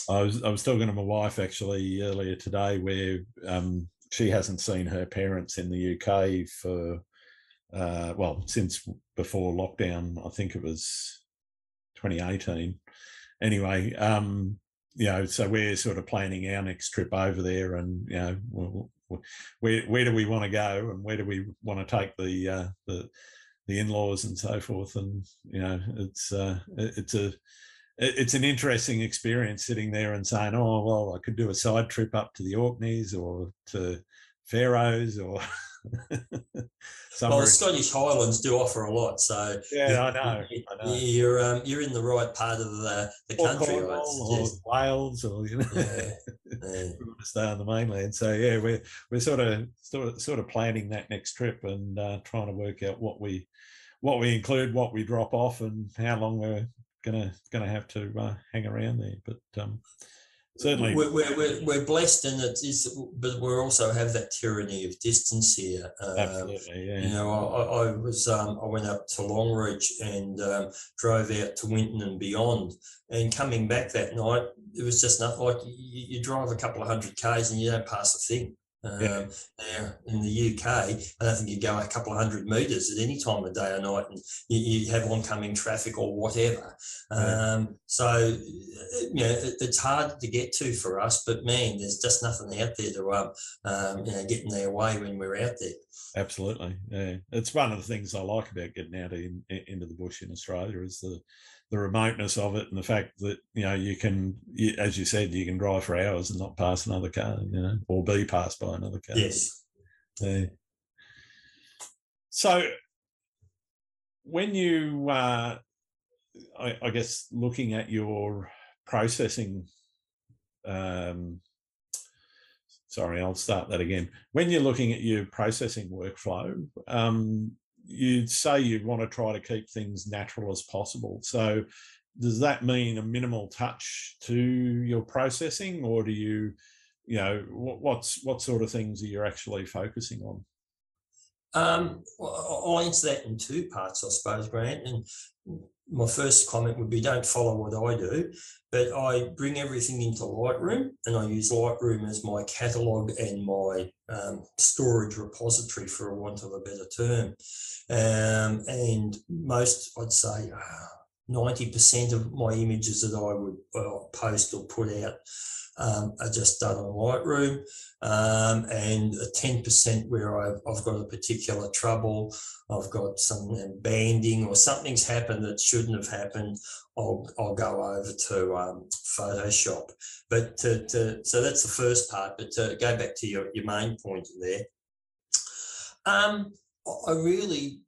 I was I was talking to my wife actually earlier today, where um, she hasn't seen her parents in the U K for. Uh, well, since before lockdown, I think it was twenty eighteen. Anyway, um, you know, so we're sort of planning our next trip over there, and you know, we'll, we'll, where where do we want to go, and where do we want to take the uh, the the in-laws and so forth, and you know, it's uh, it's a it's an interesting experience sitting there and saying, oh well, I could do a side trip up to the Orkneys or to Faroes or. Well, the Scottish Highlands do offer a lot, so yeah, I know. I know. You're um, you're in the right part of the, the or country, Cornwall, right? Or Wales, or you know, yeah. Yeah. We want to stay on the mainland. So yeah, we're we're sort of sort of, sort of planning that next trip and uh, trying to work out what we what we include, what we drop off, and how long we're gonna gonna have to uh, hang around there. But um, certainly, we're, we're we're blessed, and it is, but we also have that tyranny of distance here. Um, Absolutely, yeah. You know, I, I was um, I went up to Longreach and um, drove out to Winton and beyond, and coming back that night, it was just not like you, you drive a couple of hundred k's and you don't pass a thing. um, yeah. there in the U K. And I think you go a couple of hundred metres at any time of day or night, and you, you have oncoming traffic or whatever. Yeah. Um, so, you know, it, it's hard to get to for us, but man, there's just nothing out there to um, um, you know, get in their way when we're out there. Absolutely. Yeah. It's one of the things I like about getting out in, into the bush in Australia is the, the remoteness of it, and the fact that, you know, you can, as you said, you can drive for hours and not pass another car, you know, or be passed by another car. Yes. Yeah. So when you, uh, I, I guess, looking at your processing, um, sorry, I'll start that again. When you're looking at your processing workflow, um, you'd say you'd want to try to keep things natural as possible. So does that mean a minimal touch to your processing, or do you, you know, what, what's, what sort of things are you actually focusing on? Um, well, I'll answer that in two parts, I suppose, Grant. And my first comment would be, don't follow what I do, but I bring everything into Lightroom, and I use Lightroom as my catalogue and my um, storage repository, for a want of a better term. Um, and most, I'd say, ninety percent of my images that I would uh, post or put out um, are just done on Lightroom, um, and ten percent where I've, I've got a particular trouble, I've got some banding or something's happened that shouldn't have happened, I'll, I'll go over to um, Photoshop. But to, to, so that's the first part, but to go back to your, your main point there, um, I really...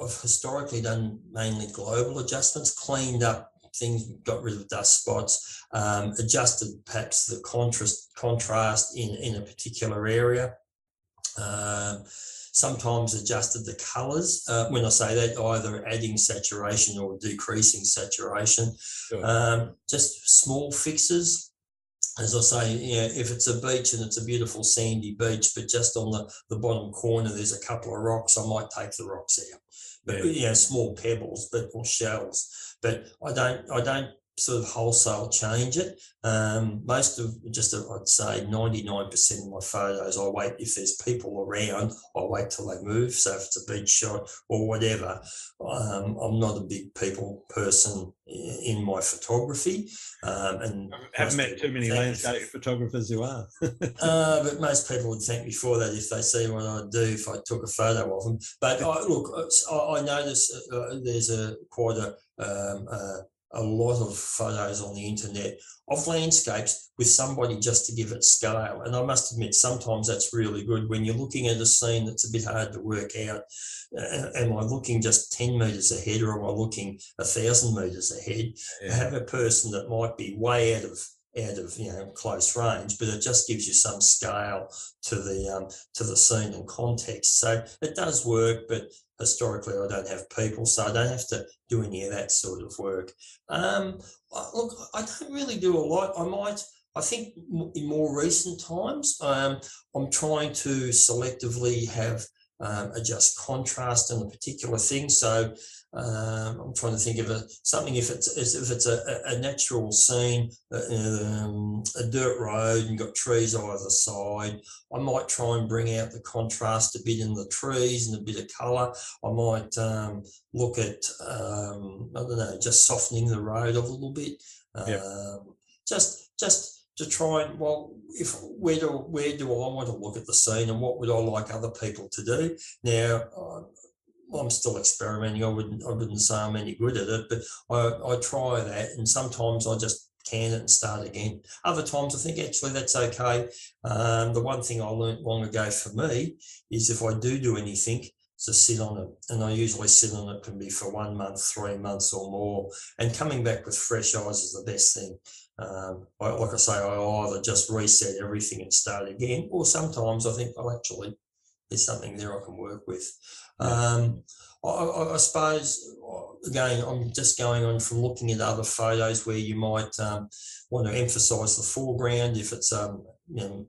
I've historically done mainly global adjustments, cleaned up things, got rid of dust spots, um, adjusted perhaps the contrast contrast in, in a particular area. Um, sometimes adjusted the colours. Uh, when I say that, either adding saturation or decreasing saturation. Sure. Um, just small fixes. As I say, you know, if it's a beach and it's a beautiful sandy beach, but just on the, the bottom corner there's a couple of rocks, I might take the rocks out. But yeah, you know, small pebbles, but or shells. But I don't, I don't sort of wholesale change it. Um, most of, just I'd say ninety-nine percent of my photos, I wait, if there's people around, I wait till they move. So if it's a beach shot or whatever, um, I'm not a big people person in my photography. Um, and I haven't met too many landscape photographers who are. uh, but most people would thank me for that if they see what I do, if I took a photo of them. But I, look, I, I notice uh, there's a quite a, um, uh, a lot of photos on the internet of landscapes with somebody just to give it scale. And I must admit, sometimes that's really good when you're looking at a scene that's a bit hard to work out. Uh, am I looking just ten metres ahead, or am I looking one thousand metres ahead? Yeah. I have a person that might be way out of, out of, you know, close range, but it just gives you some scale to the um, to the scene and context. So it does work, but historically I don't have people, so I don't have to do any of that sort of work. Um, look, I don't really do a lot. I might, I think in more recent times, um, I'm trying to selectively have um, adjust contrast on a particular thing. So Um, I'm trying to think of a, something, if it's if it's a, a natural scene, um, a dirt road and got trees either side, I might try and bring out the contrast a bit in the trees and a bit of colour. I might um, look at, um, I don't know, just softening the road a little bit. Yep. Um, just just to try and, well, if where do, where do I want to look at the scene, and what would I like other people to do? Now, uh, I'm still experimenting. I wouldn't, I wouldn't say I'm any good at it, but I, I try that, and sometimes I just can it and start again. Other times I think actually that's okay. Um, the one thing I learned long ago for me is if I do do anything, to sit on it, and I usually sit on it can be for one month, three months or more, and coming back with fresh eyes is the best thing. Um, I, like I say, I either just reset everything and start again, or sometimes I think, well, actually there's something there I can work with. Um, I, I suppose, again, I'm just going on from looking at other photos where you might um, want to emphasise the foreground, if it's um, you know,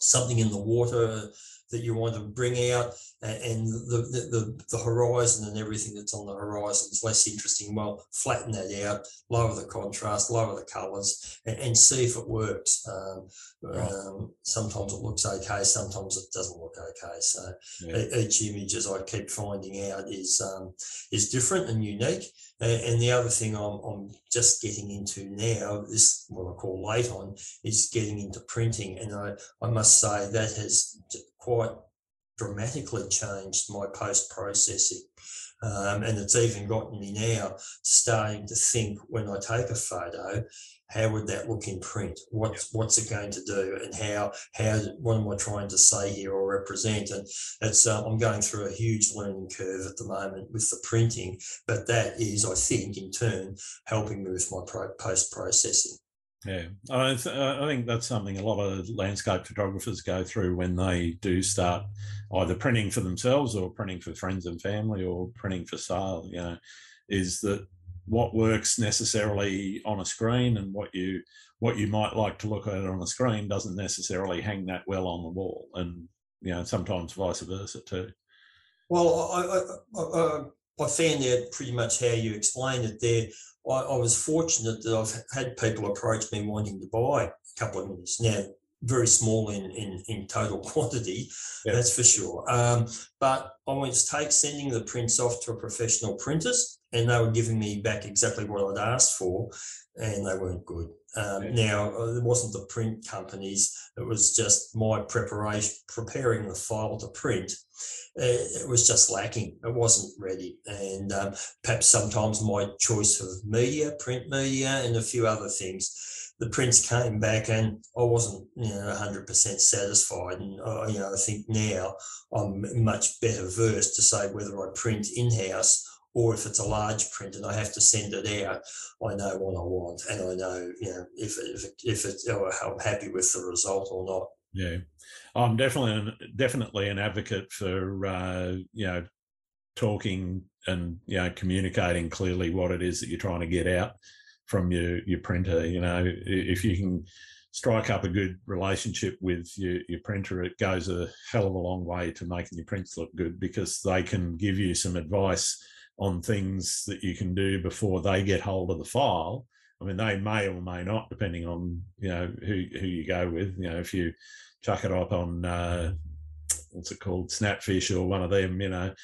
something in the water that you want to bring out, and the, the, the, the horizon and everything that's on the horizon is less interesting. Well, flatten that out, lower the contrast, lower the colours, and, and see if it works. Um, right. um, sometimes it looks okay, sometimes it doesn't look okay. So yeah. each image, as I keep finding out, is um, is different and unique. And the other thing I'm, I'm just getting into now, this what I call late on, is getting into printing. And I, I must say that has quite dramatically changed my post-processing. Um, and it's even gotten me now starting to think, when I take a photo, how would that look in print? What, yeah. What's it going to do? And how, how, what am I trying to say here or represent? And it's, uh, I'm going through a huge learning curve at the moment with the printing, but that is, I think, in turn, helping me with my pro- post-processing. Yeah, I, th- I think that's something a lot of landscape photographers go through when they do start either printing for themselves or printing for friends and family or printing for sale, you know, is that what works necessarily on a screen and what you what you might like to look at on a screen doesn't necessarily hang that well on the wall, and, you know, sometimes vice versa too. Well, I, I, I, I found out pretty much how you explained it there. I, I was fortunate that I've had people approach me wanting to buy a couple of images now, very small in, in, in total quantity, yeah. that's for sure. Um, but I was take sending the prints off to a professional printers, and they were giving me back exactly what I'd asked for, and they weren't good. Um, yeah. Now, it wasn't the print companies. It was just my preparation, preparing the file to print. It was just lacking. It wasn't ready. And um, perhaps sometimes my choice of media, print media, and a few other things, the prints came back and I wasn't, you know, one hundred percent satisfied. And, uh, you know, I think now I'm much better versed to say whether I print in-house or if it's a large print and I have to send it out, I know what I want, and I know, you know, if if if it's, I'm happy with the result or not. Yeah, I'm definitely an, definitely an advocate for uh, you know, talking and, you know, communicating clearly what it is that you're trying to get out from your your printer. You know, if you can strike up a good relationship with your, your printer, it goes a hell of a long way to making your prints look good, because they can give you some advice on things that you can do before they get hold of the file. I mean, they may or may not, depending on, you know, who who you go with. You know, if you chuck it up on uh, what's it called, Snapfish or one of them, you know,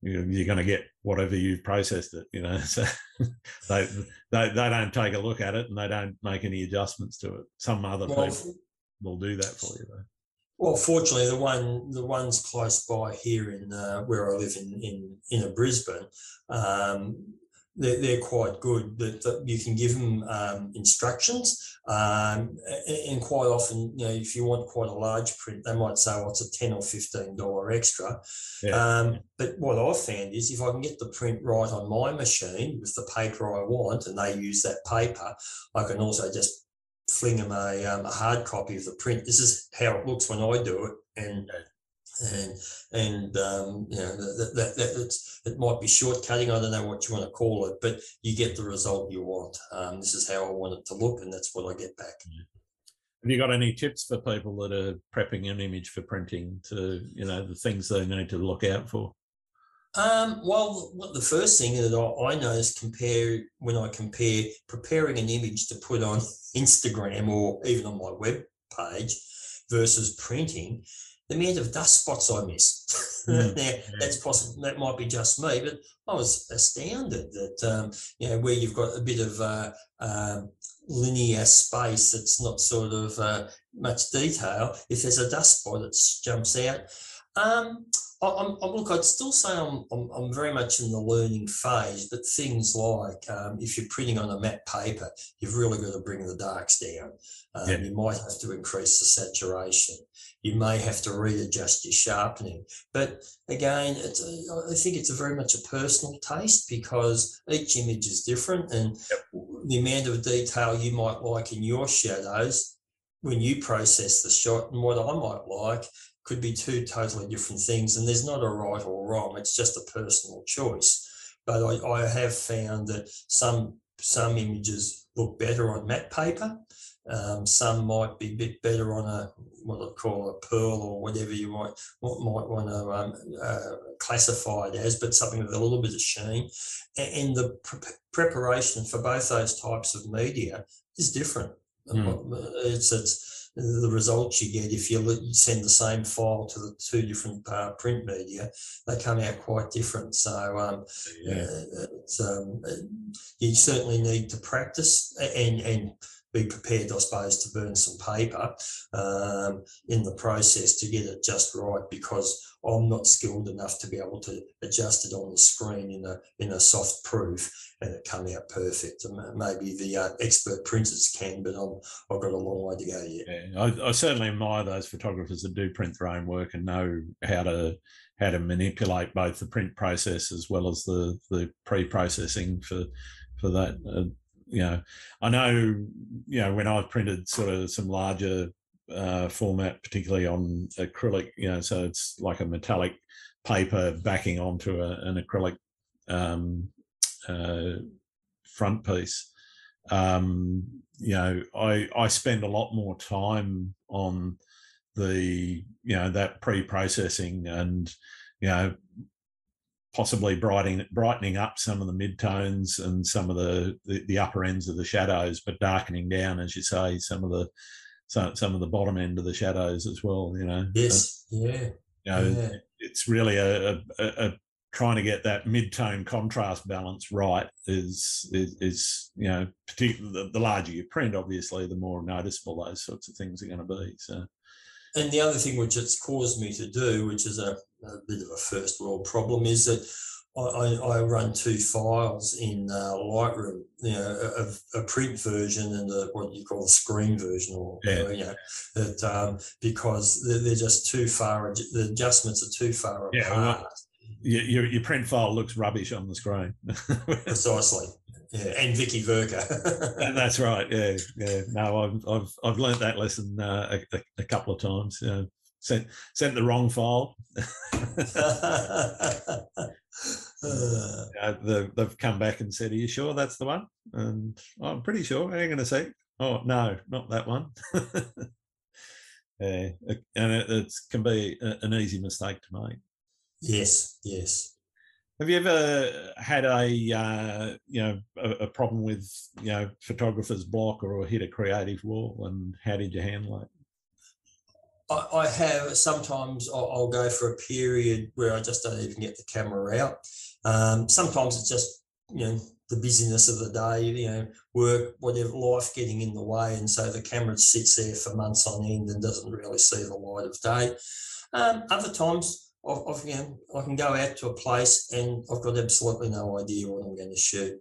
you're going to get whatever you've processed it. You know, so they, they they don't take a look at it and they don't make any adjustments to it. Some other well, people will do that for you though. Well, fortunately, the one the ones close by here in uh, where I live in in in a Brisbane, um, they're, they're quite good. That, that you can give them um, instructions, um, and, and quite often, you know, if you want quite a large print, they might say, "Well, it's a ten or fifteen dollar extra." Yeah. Um, but what I've found is, if I can get the print right on my machine with the paper I want, and they use that paper, I can also just fling them a, um, a hard copy of the print. This is how it looks when I do it, and and and um, you know, that, that, that it's, it might be shortcutting. I don't know what you want to call it, but you get the result you want. Um, this is how I want it to look, and that's what I get back. Have you got any tips for people that are prepping an image for printing, to, you know, the things they need to look out for? Um, well, the first thing that I, I know is compare when I compare preparing an image to put on Instagram or even on my web page versus printing, the amount of dust spots I miss. Mm. Now, that's possible. That might be just me, but I was astounded that, um, you know, where you've got a bit of uh, um, linear space that's not sort of uh, much detail, if there's a dust spot, it jumps out. Um, I'm, I'm, look, I'd still say I'm, I'm, I'm very much in the learning phase, but things like um, if you're printing on a matte paper, you've really got to bring the darks down. Um, yeah. You might have to increase the saturation. You may have to readjust your sharpening. But again, it's a, I think it's a very much a personal taste, because each image is different, and yep. the amount of detail you might like in your shadows when you process the shot and what I might like could be two totally different things, and there's not a right or wrong. It's just a personal choice. But I, I have found that some some images look better on matte paper, Um, some might be a bit better on a what I call a pearl or whatever you might what might want to um, uh, classify it as, but something with a little bit of sheen. And the pre preparation for both those types of media is different. Mm. It's it's the results you get if you send the same file to the two different uh, print media, they come out quite different. So um, yeah. uh, it's, um, you certainly need to practice and and. be prepared, I suppose, to burn some paper um, in the process to get it just right, because I'm not skilled enough to be able to adjust it on the screen in a in a soft proof and it come out perfect. And maybe the uh, expert printers can, but I'm, I've got a long way to go yet. Yeah, I, I certainly admire those photographers that do print their own work and know how to how to manipulate both the print process as well as the the pre-processing for for that. Uh, You know, I know, you know, when I've printed sort of some larger uh, format, particularly on acrylic, you know, so it's like a metallic paper backing onto a, an acrylic um, uh, front piece, um, you know, I, I spend a lot more time on the, you know, that pre-processing and, you know, possibly brightening brightening up some of the mid-tones and some of the, the the upper ends of the shadows, but darkening down, as you say, some of the some, some of the bottom end of the shadows as well, you know. Yes, so, yeah. You know, yeah. It's really a, a, a trying to get that mid-tone contrast balance right is, is, is you know, particularly the, the larger you print, obviously, the more noticeable those sorts of things are going to be, so. And the other thing which it's caused me to do, which is a, a bit of a first world problem, is that I, I run two files in uh, Lightroom, you know, a, a print version and a, what you call the screen version, or yeah. you know, that um, because they're, they're just too far. The adjustments are too far apart. Yeah, right. your, your print file looks rubbish on the screen. Precisely. Yeah, and Vicky Verka. That's right. Yeah, yeah. No, I've I've I've learnt that lesson uh, a, a couple of times. Uh, sent sent the wrong file. uh, the, they've come back and said, "Are you sure that's the one?" And oh, I'm pretty sure. Hang on a sec. Oh no, not that one. Yeah, and it it's, can be a, an easy mistake to make. Yes. Yes. Have you ever had a uh, you know a, a problem with you know photographer's block or hit a creative wall, and how did you handle it? I, I have. Sometimes I'll, I'll go for a period where I just don't even get the camera out. Um, sometimes it's just you know the busyness of the day, you know work, whatever, life getting in the way, and so the camera sits there for months on end and doesn't really see the light of day. Um, other times. I've, you know, I can go out to a place and I've got absolutely no idea what I'm going to shoot.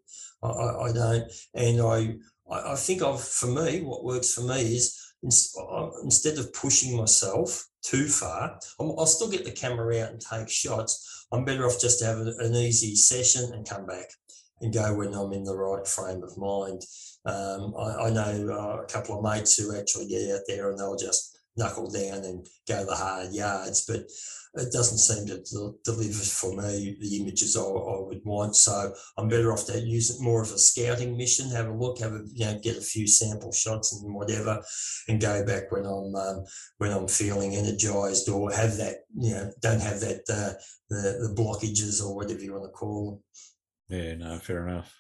I, I, I don't, and I, I, I think I've for me, what works for me is instead of pushing myself too far, I'm, I'll still get the camera out and take shots. I'm better off just to have an easy session and come back and go when I'm in the right frame of mind. Um, I, I know uh, a couple of mates who actually get out there and they'll just knuckle down and go the hard yards, but it doesn't seem to deliver for me the images I, I would want. So I'm better off to use it more of a scouting mission, have a look, have a you know, get a few sample shots and whatever, and go back when I'm um, when I'm feeling energised or have that you know don't have that uh, the the blockages or whatever you want to call them. Yeah, no, fair enough.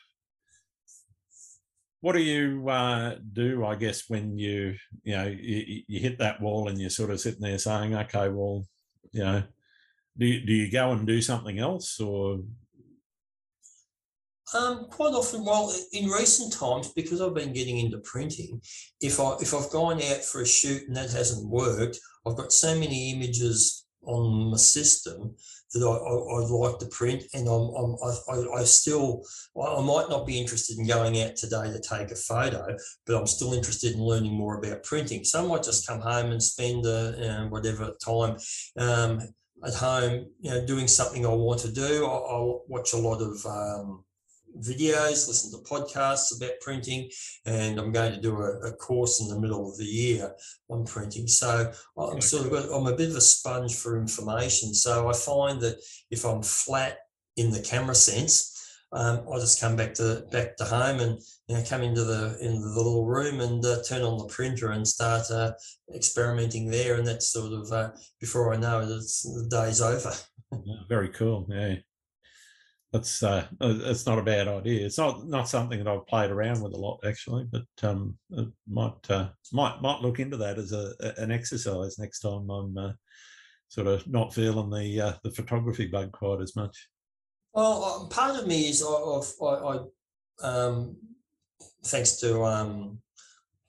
What do you uh, do, I guess, when you you know you, you hit that wall and you're sort of sitting there saying, okay, well. You know, do you, do you go and do something else, or? Um, quite often, well, in recent times, because I've been getting into printing, if I if I've gone out for a shoot and that hasn't worked, I've got so many images on my system that I, I, I'd like to print, and I'm, I'm I, I, I still I might not be interested in going out today to take a photo, but I'm still interested in learning more about printing. So I might just come home and spend a, you know, whatever time um, at home, you know, doing something I want to do. I, I'll watch a lot of um, videos, listen to podcasts about printing, and I'm going to do a, a course in the middle of the year on printing. So I'm okay. sort of got, I'm a bit of a sponge for information. So I find that if I'm flat in the camera sense, um, I just come back to back to home and you know come into the into the little room and uh, turn on the printer and start uh, experimenting there. And that's sort of uh, before I know it, it's, the day's over. Yeah, very cool. Yeah, that's uh, it's not a bad idea. It's not not something that I've played around with a lot actually, but um, it might uh, might might look into that as a an exercise next time I'm. Uh, Sort of not feeling the uh, the photography bug quite as much. Well, part of me is I, I, I um, thanks to um,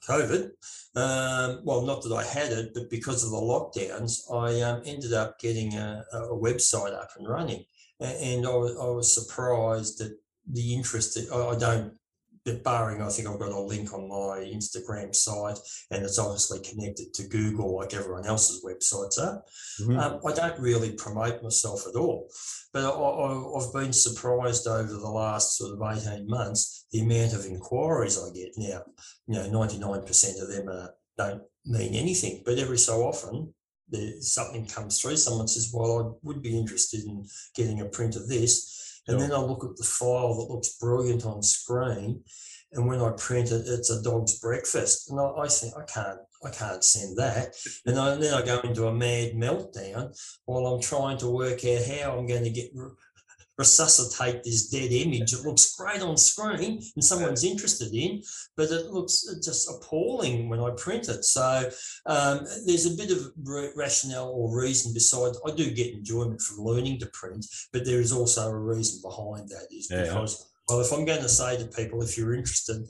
COVID. Um, well, not that I had it, but because of the lockdowns, I um, ended up getting a, a website up and running, and I was, I was surprised at the interest that I, I don't. But barring, I think I've got a link on my Instagram site, and it's obviously connected to Google, like everyone else's websites are. Mm-hmm. Um, I don't really promote myself at all, but I, I, I've been surprised over the last sort of eighteen months the amount of inquiries I get now. You know, ninety-nine percent of them are, don't mean anything, but every so often there something comes through. Someone says, "Well, I would be interested in getting a print of this." And then I look at the file that looks brilliant on screen, and when I print it, it's a dog's breakfast. And I, I think I can't, I can't send that. And, I, and then I go into a mad meltdown while I'm trying to work out how I'm going to get resuscitate this dead image. It looks great on screen, and someone's interested in, but it looks just appalling when I print it. So um, there's a bit of rationale or reason besides. I do get enjoyment from learning to print, but there is also a reason behind that. Is because yeah. Well, if I'm going to say to people, if you're interested,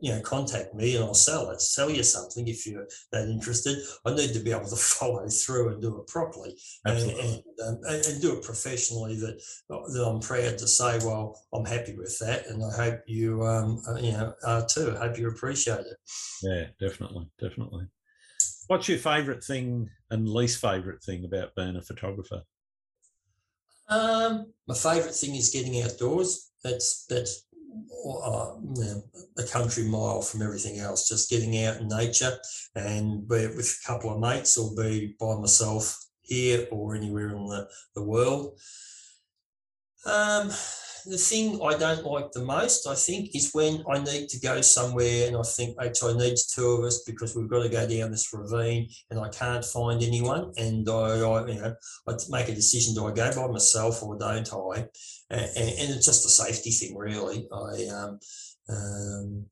you know, contact me and I'll sell it, sell you something if you're that interested. I need to be able to follow through and do it properly and, and, um, and do it professionally that, that I'm proud to say, well, I'm happy with that. And I hope you, um, you know, are too. I hope you appreciate it. Yeah, definitely. Definitely. What's your favourite thing and least favourite thing about being a photographer? Um, my favourite thing is getting outdoors. That's that's uh, you know, a country mile from everything else. Just getting out in nature and be it with a couple of mates or be by myself here or anywhere in the, the world. Um, the thing I don't like the most, I think, is when I need to go somewhere and I think, actually, I need two of us because we've got to go down this ravine and I can't find anyone. And I, I you know, I make a decision, do I go by myself or don't I? And, and, and it's just a safety thing, really. I, um, um,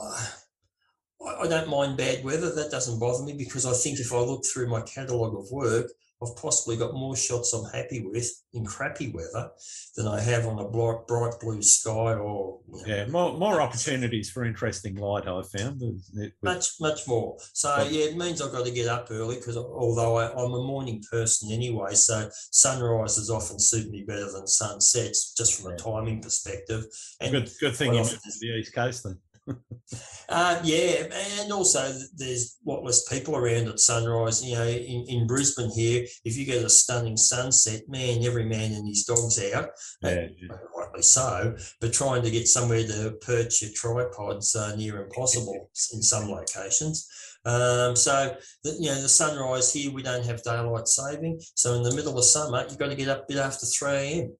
I, I don't mind bad weather. That doesn't bother me because I think if I look through my catalogue of work, I've possibly got more shots I'm happy with in crappy weather than I have on a bright, bright blue sky or... You know, yeah, more, more opportunities for interesting light, I've found. It much, much more. So, but, yeah, it means I've got to get up early because although I, I'm a morning person anyway, so sunrises often suit me better than sunsets just from yeah. a timing perspective. And good, good thing you're to the East Coast then. uh, yeah, and also there's what less people around at sunrise. You know, in, in Brisbane here, if you get a stunning sunset, man, every man and his dog's out, yeah, yeah. rightly so, but trying to get somewhere to perch your tripod's uh, near impossible in some locations. Um, so, the, you know, the sunrise here, we don't have daylight saving. So in the middle of summer, you've got to get up a bit after three a m.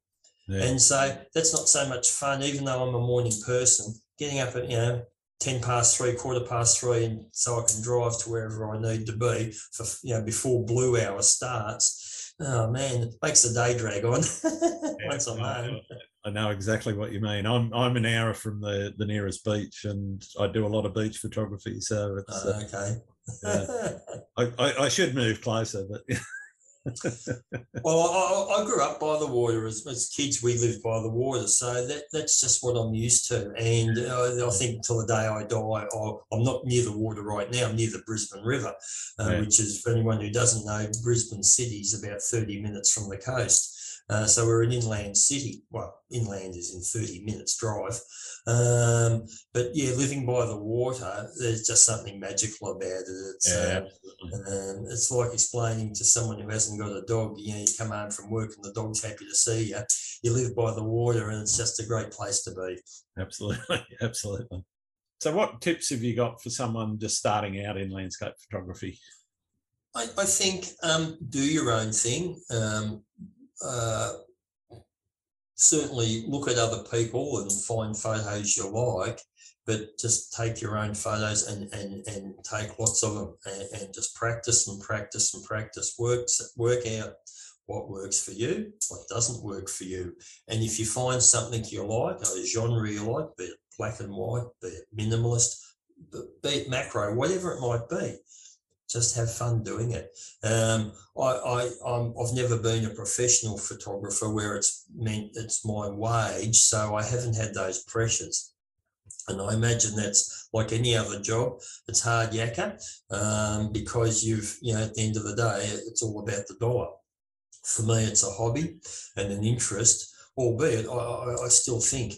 Yeah. And so that's not so much fun, even though I'm a morning person. Getting up at, you know, ten past three, quarter past three, and so I can drive to wherever I need to be for, you know, before blue hour starts. Oh, man, it makes the day drag on yeah, once I'm I, home. I know exactly what you mean. I'm I'm an hour from the, the nearest beach, and I do a lot of beach photography, so it's... Oh, okay. Uh, yeah. I, I, I should move closer, but... Well, I, I grew up by the water. As, as kids, we lived by the water, so that, that's just what I'm used to. And uh, I think till the day I die, I'll, I'm not near the water right now. I'm near the Brisbane River, uh, yeah. which is, for anyone who doesn't know, Brisbane City is about thirty minutes from the coast. Uh, so we're an inland city. Well, inland is in thirty minutes drive. Um, but, yeah, living by the water, there's just something magical about it. It's, yeah, um, um, it's like explaining to someone who hasn't got a dog, you know, you come home from work and the dog's happy to see you. You live by the water and it's just a great place to be. Absolutely, absolutely. So what tips have you got for someone just starting out in landscape photography? I, I think um, do your own thing. Um Uh, certainly look at other people and find photos you like, but just take your own photos and and, and take lots of them and, and just practice and practice and practice. Works, work out what works for you, what doesn't work for you. And if you find something you like, a genre you like, be it black and white, be it minimalist, be it macro, whatever it might be, just have fun doing it. Um, I, I, I'm, I've never been a professional photographer where it's meant it's my wage, so I haven't had those pressures. And I imagine that's like any other job. It's hard yakka um, because you've, you know, at the end of the day, it's all about the dollar. For me, it's a hobby and an interest, albeit I, I, I still think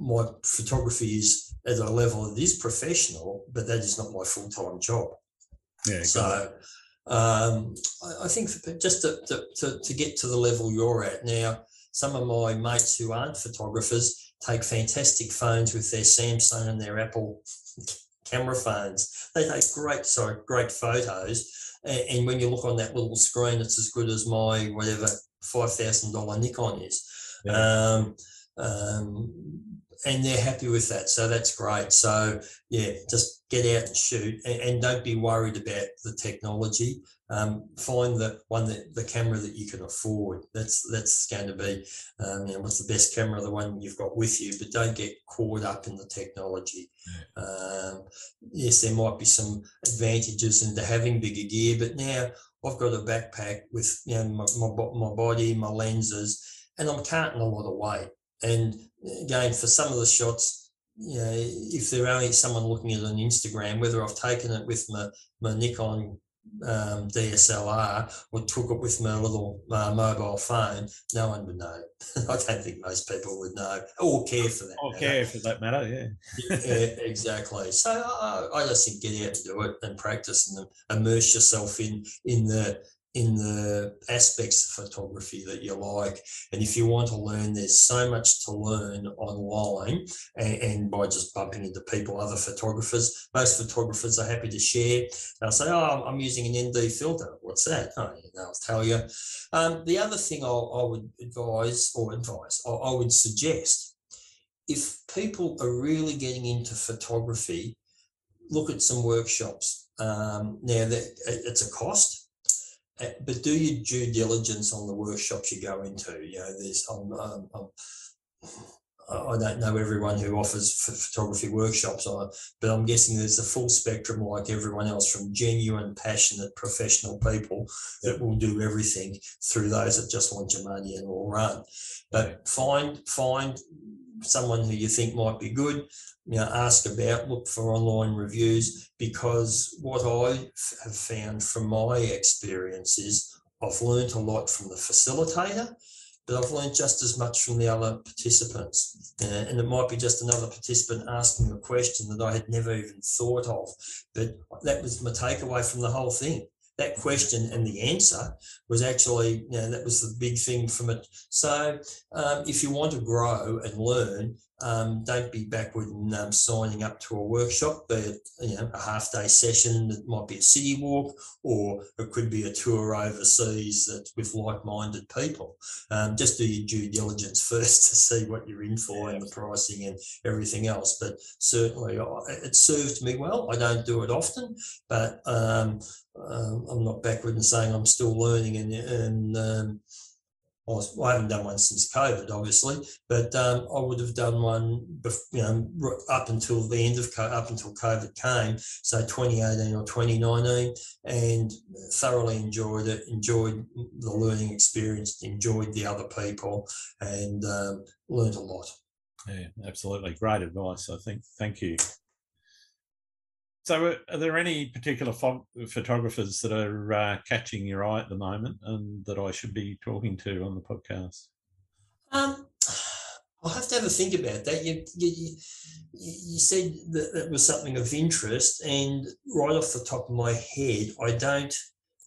my photography is at a level that is professional, but that is not my full-time job. Yeah, so um, I, I think for, just to, to, to, to get to the level you're at now, some of my mates who aren't photographers take fantastic phones with their Samsung and their Apple camera phones. They take great, sorry, great photos. And, and when you look on that little screen, it's as good as my whatever five thousand dollars Nikon is. Yeah. Um, um, and they're happy with that. So that's great. So, yeah, just get out and shoot, and, and don't be worried about the technology. Um, find the one that the camera that you can afford. That's that's going to be um, you know, what's the best camera, the one you've got with you. But don't get caught up in the technology. Yeah. Um, yes, there might be some advantages into having bigger gear, but now I've got a backpack with, you know, my, my, my body, my lenses, and I'm carting a lot of weight. And again, for some of the shots, you know, if they're only someone looking at it on Instagram, whether I've taken it with my, my Nikon um, D S L R or took it with my little uh, mobile phone, no one would know. I don't think most people would know or care for that. Or matter. care for that matter, yeah. Yeah, exactly. So I, I just think get out and do it and practice and immerse yourself in in the in the aspects of photography that you like. And if you want to learn, there's so much to learn online and, and by just bumping into people, other photographers. Most photographers are happy to share. They'll say, oh, I'm using an N D filter. What's that? Oh, they'll tell you. Um, the other thing I'll, I would advise or advise, I, I would suggest, if people are really getting into photography, look at some workshops. Um, now, that it's a cost. But do your due diligence on the workshops you go into. You know, there's um, um, um, I don't know everyone who offers photography workshops, but I'm guessing there's a full spectrum, like everyone else, from genuine, passionate, professional people that will do everything through those that just want your money and will run. But find find someone who you think might be good. You know, ask about, look for online reviews, because what I have found from my experience is I've learned a lot from the facilitator, but I've learned just as much from the other participants. Uh, and it might be just another participant asking a question that I had never even thought of, but that was my takeaway from the whole thing. That question and the answer was actually, you know, that was the big thing from it. So um, if you want to grow and learn, um, don't be backward in um, signing up to a workshop, be it, you know, a half-day session that might be a city walk, or it could be a tour overseas that's with like-minded people. Um, just do your due diligence first to see what you're in for, yeah, and the pricing and everything else. But certainly it served me well. I don't do it often, but um, Um, I'm not backward in saying I'm still learning, and, and um, I, was, I haven't done one since COVID, obviously, but um, I would have done one, you know, up until the end of up until COVID came, so twenty eighteen or twenty nineteen, and thoroughly enjoyed it. Enjoyed the learning experience, enjoyed the other people, and um, learned a lot. Yeah, absolutely, great advice. I think. Thank you. So are there any particular pho- photographers that are uh, catching your eye at the moment and that I should be talking to on the podcast? Um, I'll have to have a think about that. You, you, you said that that was something of interest, and right off the top of my head, I don't,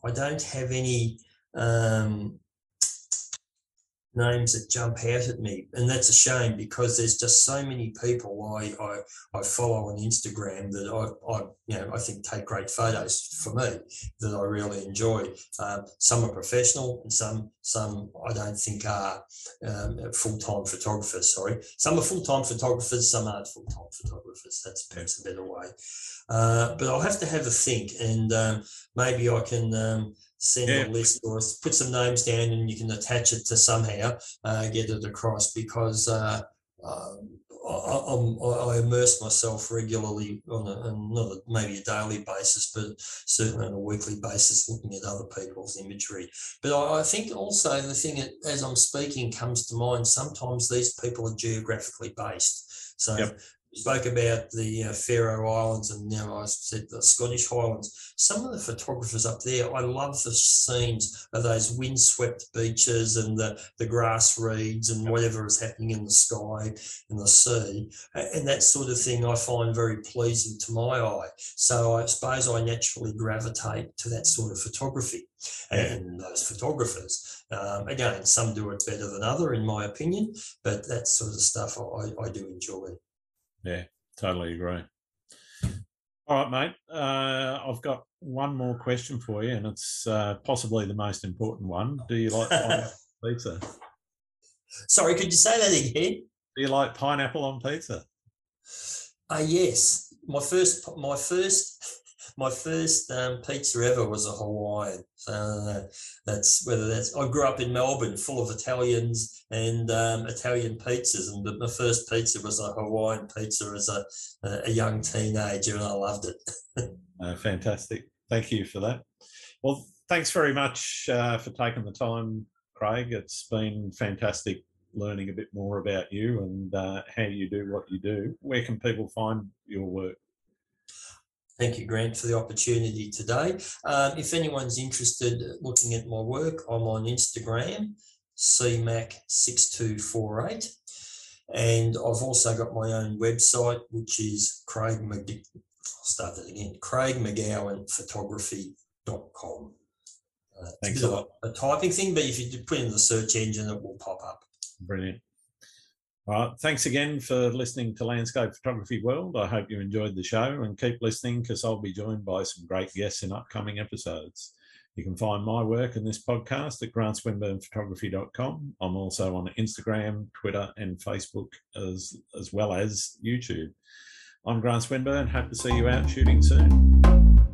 I don't have any um, names that jump out at me, and that's a shame because there's just so many people I I, I follow on Instagram that I, I you know I think take great photos for me that I really enjoy. Um, some are professional and some some I don't think are um, full-time photographers. Sorry, some are full-time photographers, some aren't full-time photographers. That's perhaps a better way. Uh, but I'll have to have a think, and um, maybe I can. Um, send yeah. a list or put some names down and you can attach it to somehow, uh, get it across, because uh, um, I, I, I immerse myself regularly on, a, on not a, maybe a daily basis, but certainly on a weekly basis looking at other people's imagery. But I, I think also the thing that, as I'm speaking, comes to mind, sometimes these people are geographically based. So yep. We spoke about the uh, Faroe Islands, and now I said the Scottish Highlands. Some of the photographers up there, I love the scenes of those windswept beaches and the, the grass reeds and whatever is happening in the sky and the sea. And that sort of thing I find very pleasing to my eye. So I suppose I naturally gravitate to that sort of photography. And those photographers, um, again, some do it better than other, in my opinion, but that sort of stuff I, I do enjoy. Yeah, totally agree. All right, mate. Uh, I've got one more question for you, and it's uh, possibly the most important one. Do you like pineapple on pizza? Sorry, could you say that again? Do you like pineapple on pizza? Uh, yes. My first, my first, my first um, pizza ever was a Hawaiian. Uh, that's whether that's. I grew up in Melbourne, full of Italians and um, Italian pizzas, and but my first pizza was a Hawaiian pizza as a a young teenager, and I loved it. Oh, fantastic! Thank you for that. Well, thanks very much uh, for taking the time, Craig. It's been fantastic learning a bit more about you and uh, how you do what you do. Where can people find your work? Thank you, Grant, for the opportunity today. Um, if anyone's interested looking at my work, I'm on Instagram, C M A C six two four eight. And I've also got my own website, which is Craig McG- I'll start that again, craig mcgowan photography dot com. Uh, Thanks a lot. A typing thing, but if you put in the search engine, it will pop up. Brilliant. All right, thanks again for listening to Landscape Photography World. I hope you enjoyed the show, and keep listening because I'll be joined by some great guests in upcoming episodes. You can find my work and this podcast at grant swinburne photography dot com. I'm also on Instagram, Twitter and Facebook, as, as well as YouTube. I'm Grant Swinburne. Hope to see you out shooting soon.